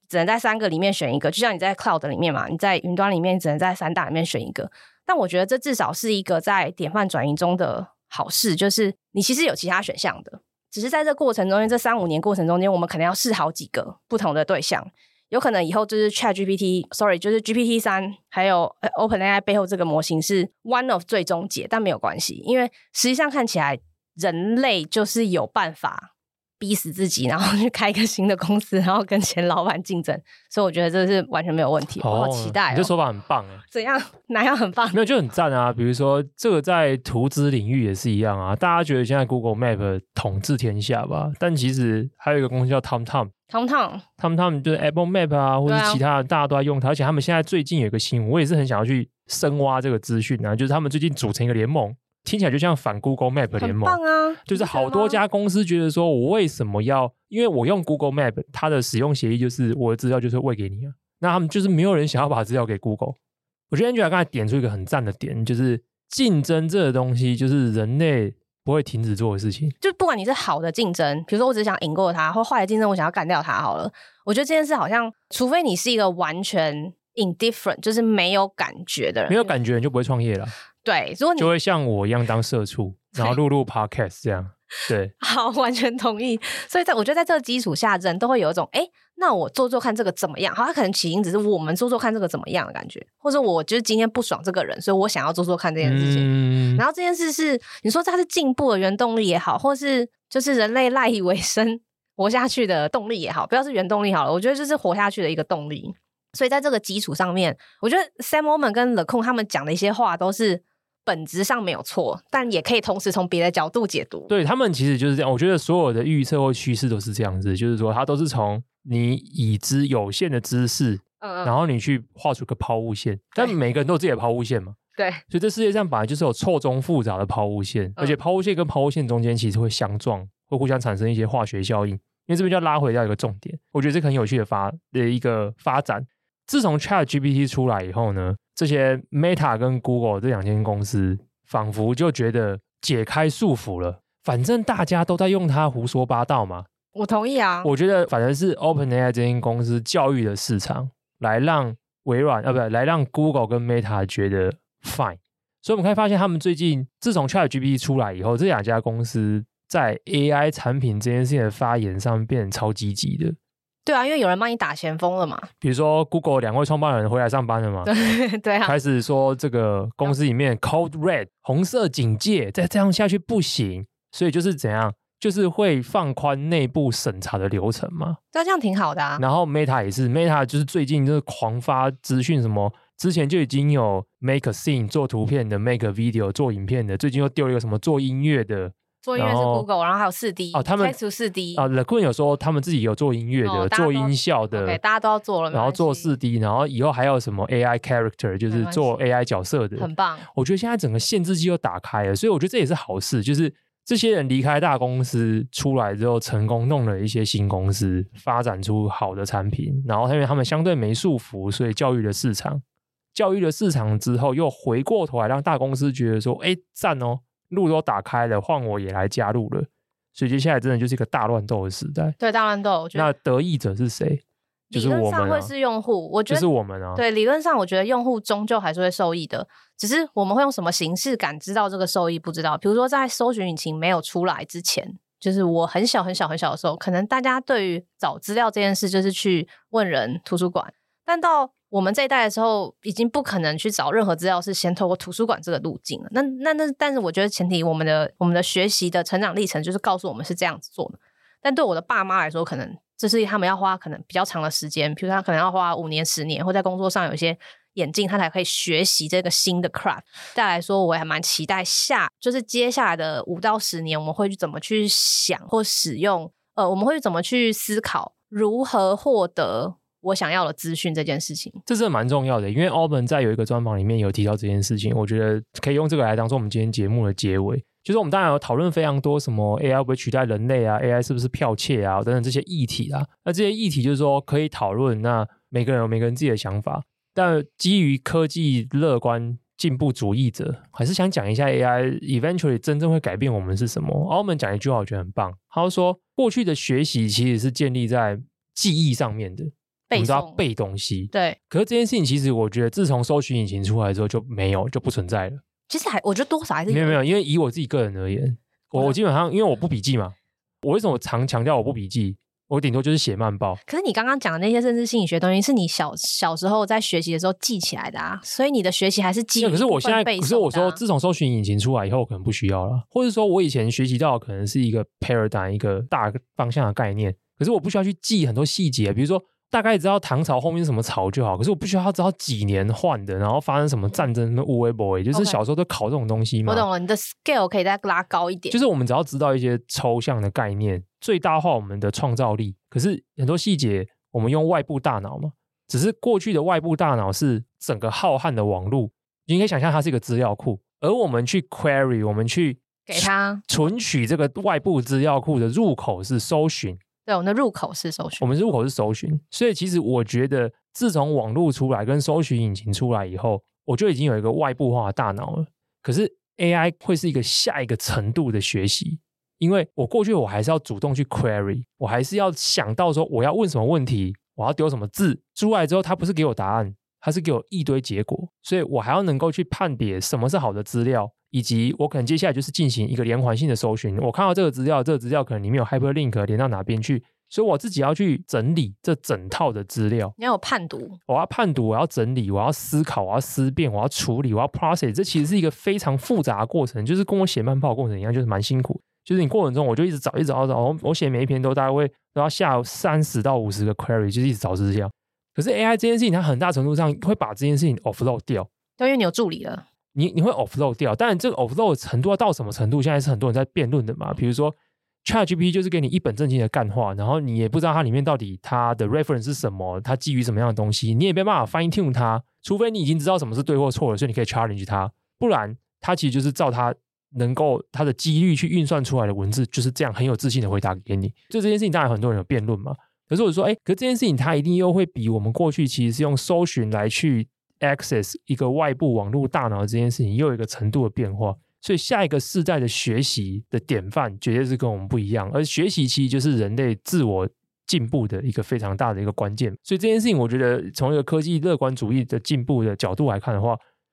只能在三个里面选一个，就像你在 cloud 里面嘛，你在云端里面只能在三大里面选一个，但我觉得这至少是一个在典范转移中的好事，就是你其实有其他选项的，只是在这过程中间这三五年过程中间我们可能要试好几个不同的对象，有可能以后就是 ChatGPT sorry 就是 G P T 三 还有 OpenAI 背后这个模型是 one of 最终解，但没有关系，因为实际上看起来人类就是有办法逼死自己然后去开一个新的公司然后跟前老板竞争，所以我觉得这是完全没有问题、哦、我好期待、哦、你这说法很棒耶。怎样哪样很棒？没有就很赞啊，比如说这个在图资领域也是一样啊，大家觉得现在 Google Map 统治天下吧，但其实还有一个公司叫 TomTom TomTom TomTom 就是 Apple Map 啊或者其他的大家都在用它、啊、而且他们现在最近有一个新闻我也是很想要去深挖这个资讯啊，就是他们最近组成一个联盟，听起来就像反 Google Map 联盟，很棒啊！就是好多家公司觉得说，我为什么要？因为我用 Google Map， 它的使用协议就是我的资料就是喂给你啊。那他们就是没有人想要把资料给 Google。我觉得 Angela 刚才点出一个很赞的点，就是竞争这个东西，就是人类不会停止做的事情。就不管你是好的竞争，比如说我只想赢过它，或坏的竞争我想要干掉它好了。我觉得这件事好像，除非你是一个完全 indifferent， 就是没有感觉的人，没有感觉你就不会创业了。对，如果你就会像我一样当社畜然后录录 podcast 这样。对，好，完全同意。所以在我觉得在这个基础下人都会有一种哎，那我做做看这个怎么样，好，他可能起因只是我们做做看这个怎么样的感觉，或者我就是今天不爽这个人所以我想要做做看这件事情、嗯、然后这件事是你说它是进步的原动力也好，或是就是人类赖以为生活下去的动力也好，不要是原动力好了，我觉得就是活下去的一个动力。所以在这个基础上面我觉得 Sam Altman 跟 LeCun 他们讲的一些话都是本质上没有错，但也可以同时从别的角度解读。对，他们其实就是这样，我觉得所有的预测或趋势都是这样子，就是说它都是从你已知有限的知识、嗯、然后你去画出个抛物线，但每个人都有自己的抛物线嘛。对，所以这世界上本来就是有错综复杂的抛物线、嗯、而且抛物线跟抛物线中间其实会相撞，会互相产生一些化学效应。因为这边就要拉回到一个重点，我觉得这个很有趣的发的一个发展。自从 ChatGPT 出来以后呢，这些 Meta 跟 Google 这两间公司仿佛就觉得解开束缚了，反正大家都在用它胡说八道嘛。我同意啊，我觉得反正是 OpenAI 这间公司教育的市场来让微软啊不对，来让 Google 跟 Meta 觉得 fine。 所以我们可以发现他们最近自从 ChatGPT 出来以后，这两家公司在 A I 产品这件事情的发言上变得超积极的。对啊，因为有人帮你打前锋了嘛。比如说 Google 两位创办人回来上班了嘛。对对啊，开始说这个公司里面 Code Red 红色警戒，再这样下去不行，所以就是怎样，就是会放宽内部审查的流程嘛。那这样挺好的啊。然后 Meta 也是 Meta 就是最近就是狂发资讯，什么之前就已经有 Make a Scene 做图片的， Make a Video 做影片的，最近又丢了一个什么做音乐的，做音乐是 Google， 然后, 然后还有 四 D、哦、他们开除 四 D 啊、呃、LeCun 有说他们自己有做音乐的、哦、做音效的 okay， 大家都要做了，然后做 四 D， 然后以后还有什么 A I character， 就是做 A I 角色的，很棒。我觉得现在整个限制机又打开了，所以我觉得这也是好事，就是这些人离开大公司出来之后成功弄了一些新公司，发展出好的产品，然后因为他们相对没束缚，所以教育了市场，教育了市场之后又回过头来让大公司觉得说哎赞哦，路都打开了，换我也来加入了，所以接下来真的就是一个大乱斗的时代。对，大乱斗。那得益者是谁？就是我们啊、理论上会是用户，我觉得就是我们啊。对，理论上我觉得用户终究还是会受益的，只是我们会用什么形式感知到这个受益不知道。比如说在搜寻引擎没有出来之前，就是我很小很小很小的时候，可能大家对于找资料这件事就是去问人、图书馆，但到我们这一代的时候已经不可能去找任何资料是先透过图书馆这个路径了。那那那但是我觉得前提我们的我们的学习的成长历程就是告诉我们是这样子做的，但对我的爸妈来说可能这是他们要花可能比较长的时间，比如他可能要花五年十年，或在工作上有一些演进，他才可以学习这个新的 craft。 再来说我也还蛮期待下就是接下来的五到十年我们会怎么去想或使用呃，我们会怎么去思考如何获得我想要的资讯这件事情，这是蛮重要的。因为 Alban 在有一个专访里面有提到这件事情，我觉得可以用这个来当做我们今天节目的结尾。就是我们当然有讨论非常多什么 A I 会不会取代人类啊， A I 是不是剽窃啊等等这些议题啊，那这些议题就是说可以讨论，那每个人有每个人自己的想法，但基于科技乐观进步主义者还是想讲一下 A I eventually 真正会改变我们是什么。 Alban 讲一句话我觉得很棒，他说过去的学习其实是建立在记忆上面的，我们都要背东西，对。可是这件事情其实我觉得自从搜寻引擎出来之后就没有，就不存在了。其实还我觉得多少还是没有没有，因为以我自己个人而言，我基本上因为我不笔记嘛，我为什么我常强调我不笔记？我顶多就是写慢报。可是你刚刚讲的那些认知心理学东西是你小小时候在学习的时候记起来的啊，所以你的学习还是记忆、啊。可是我现在，可是我说自从搜寻引擎出来以后，我可能不需要了，或者说我以前学习到可能是一个 paradigm 一个大方向的概念，可是我不需要去记很多细节，比如说。大概知道唐朝后面是什么朝就好，可是我不需要知道几年换的，然后发生什么战争，乌龟 boy 就是小时候都考这种东西嘛。我懂了，你的 scale 可以再拉高一点。就是我们只要知道一些抽象的概念，最大化我们的创造力。可是很多细节，我们用外部大脑嘛，只是过去的外部大脑是整个浩瀚的网路，你可以想象它是一个资料库，而我们去 query， 我们去给它存取这个外部资料库的入口是搜寻。对，我们的入口是搜寻，我们入口是搜寻，所以其实我觉得自从网络出来跟搜寻引擎出来以后，我就已经有一个外部化的大脑了。可是 A I 会是一个下一个程度的学习，因为我过去我还是要主动去 query， 我还是要想到说我要问什么问题，我要丢什么字出来之后，它不是给我答案，它是给我一堆结果，所以我还要能够去判别什么是好的资料，以及我可能接下来就是进行一个连环性的搜寻，我看到这个资料，这个资料可能里面有 hyperlink 连到哪边去，所以我自己要去整理这整套的资料。你要有判读，我要判读，我要整理，我要思考，我要思辨，我要处理，我要 process， 这其实是一个非常复杂的过程，就是跟我写慢报的过程一样，就是蛮辛苦。就是你过程中我就一直找一直找找，我写每一篇都大概会都要下三十到五十个 query， 就是一直找资料。可是 A I 这件事情它很大程度上会把这件事情 offload 掉，因为你有助理了，你你会 offload 掉，但这个 offload 程度要到什么程度？现在是很多人在辩论的嘛。比如说 ChatGPT 就是给你一本正经的干话，然后你也不知道它里面到底它的 reference 是什么，它基于什么样的东西，你也没办法 fine tune 它，除非你已经知道什么是对或错了，所以你可以 challenge 它。不然它其实就是照它能够它的几率去运算出来的文字，就是这样很有自信的回答给你。所以这件事情当然很多人有辩论嘛。可是我说，哎，可是这件事情它一定又会比我们过去其实是用搜寻来去access 一个外部网络大脑这件事情又有一个程度的变化，所以下一个世代的学习的典范绝对是跟我们不一样，而学习其实就是人类自我进步的一个非常大的一个关键。所以这件事情我觉得从一个科技乐观主义的进步的角度来看的话，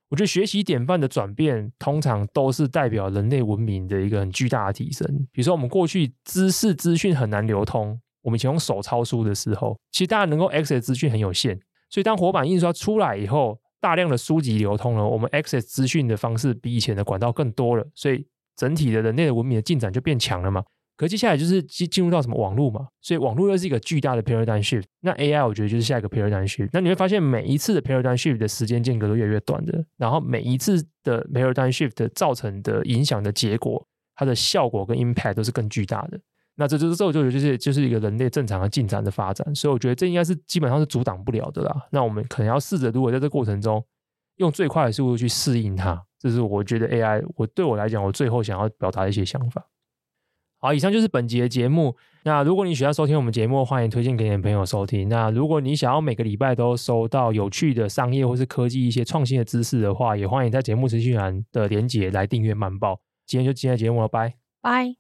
我觉得学习典范的转变通常都是代表人类文明的一个很巨大的提升。比如说我们过去知识资讯很难流通，我们以前用手抄书的时候，其实大家能够 access 资讯很有限，所以当活版印刷出来以后，大量的书籍流通了，我们 access 资讯的方式比以前的管道更多了，所以整体的人类的文明的进展就变强了嘛。可接下来就是进入到什么网络嘛，所以网络又是一个巨大的 paradigm shift。 那 A I 我觉得就是下一个 paradigm shift。 那你会发现每一次的 paradigm shift 的时间间隔都越来越短的，然后每一次的 paradigm shift 造成的影响的结果，它的效果跟 impact 都是更巨大的。那这就是我觉得就是就是一个人类正常的进展的发展，所以我觉得这应该是基本上是阻挡不了的啦。那我们可能要试着，如果在这过程中用最快的速度去适应它，这是我觉得 A I 我对我来讲我最后想要表达的一些想法。好，以上就是本集的节目。那如果你喜欢收听我们节目，欢迎推荐给你的朋友收听。那如果你想要每个礼拜都收到有趣的商业或是科技一些创新的知识的话，也欢迎在节目资讯栏的连结来订阅漫报。今天就今天的节目了，拜拜。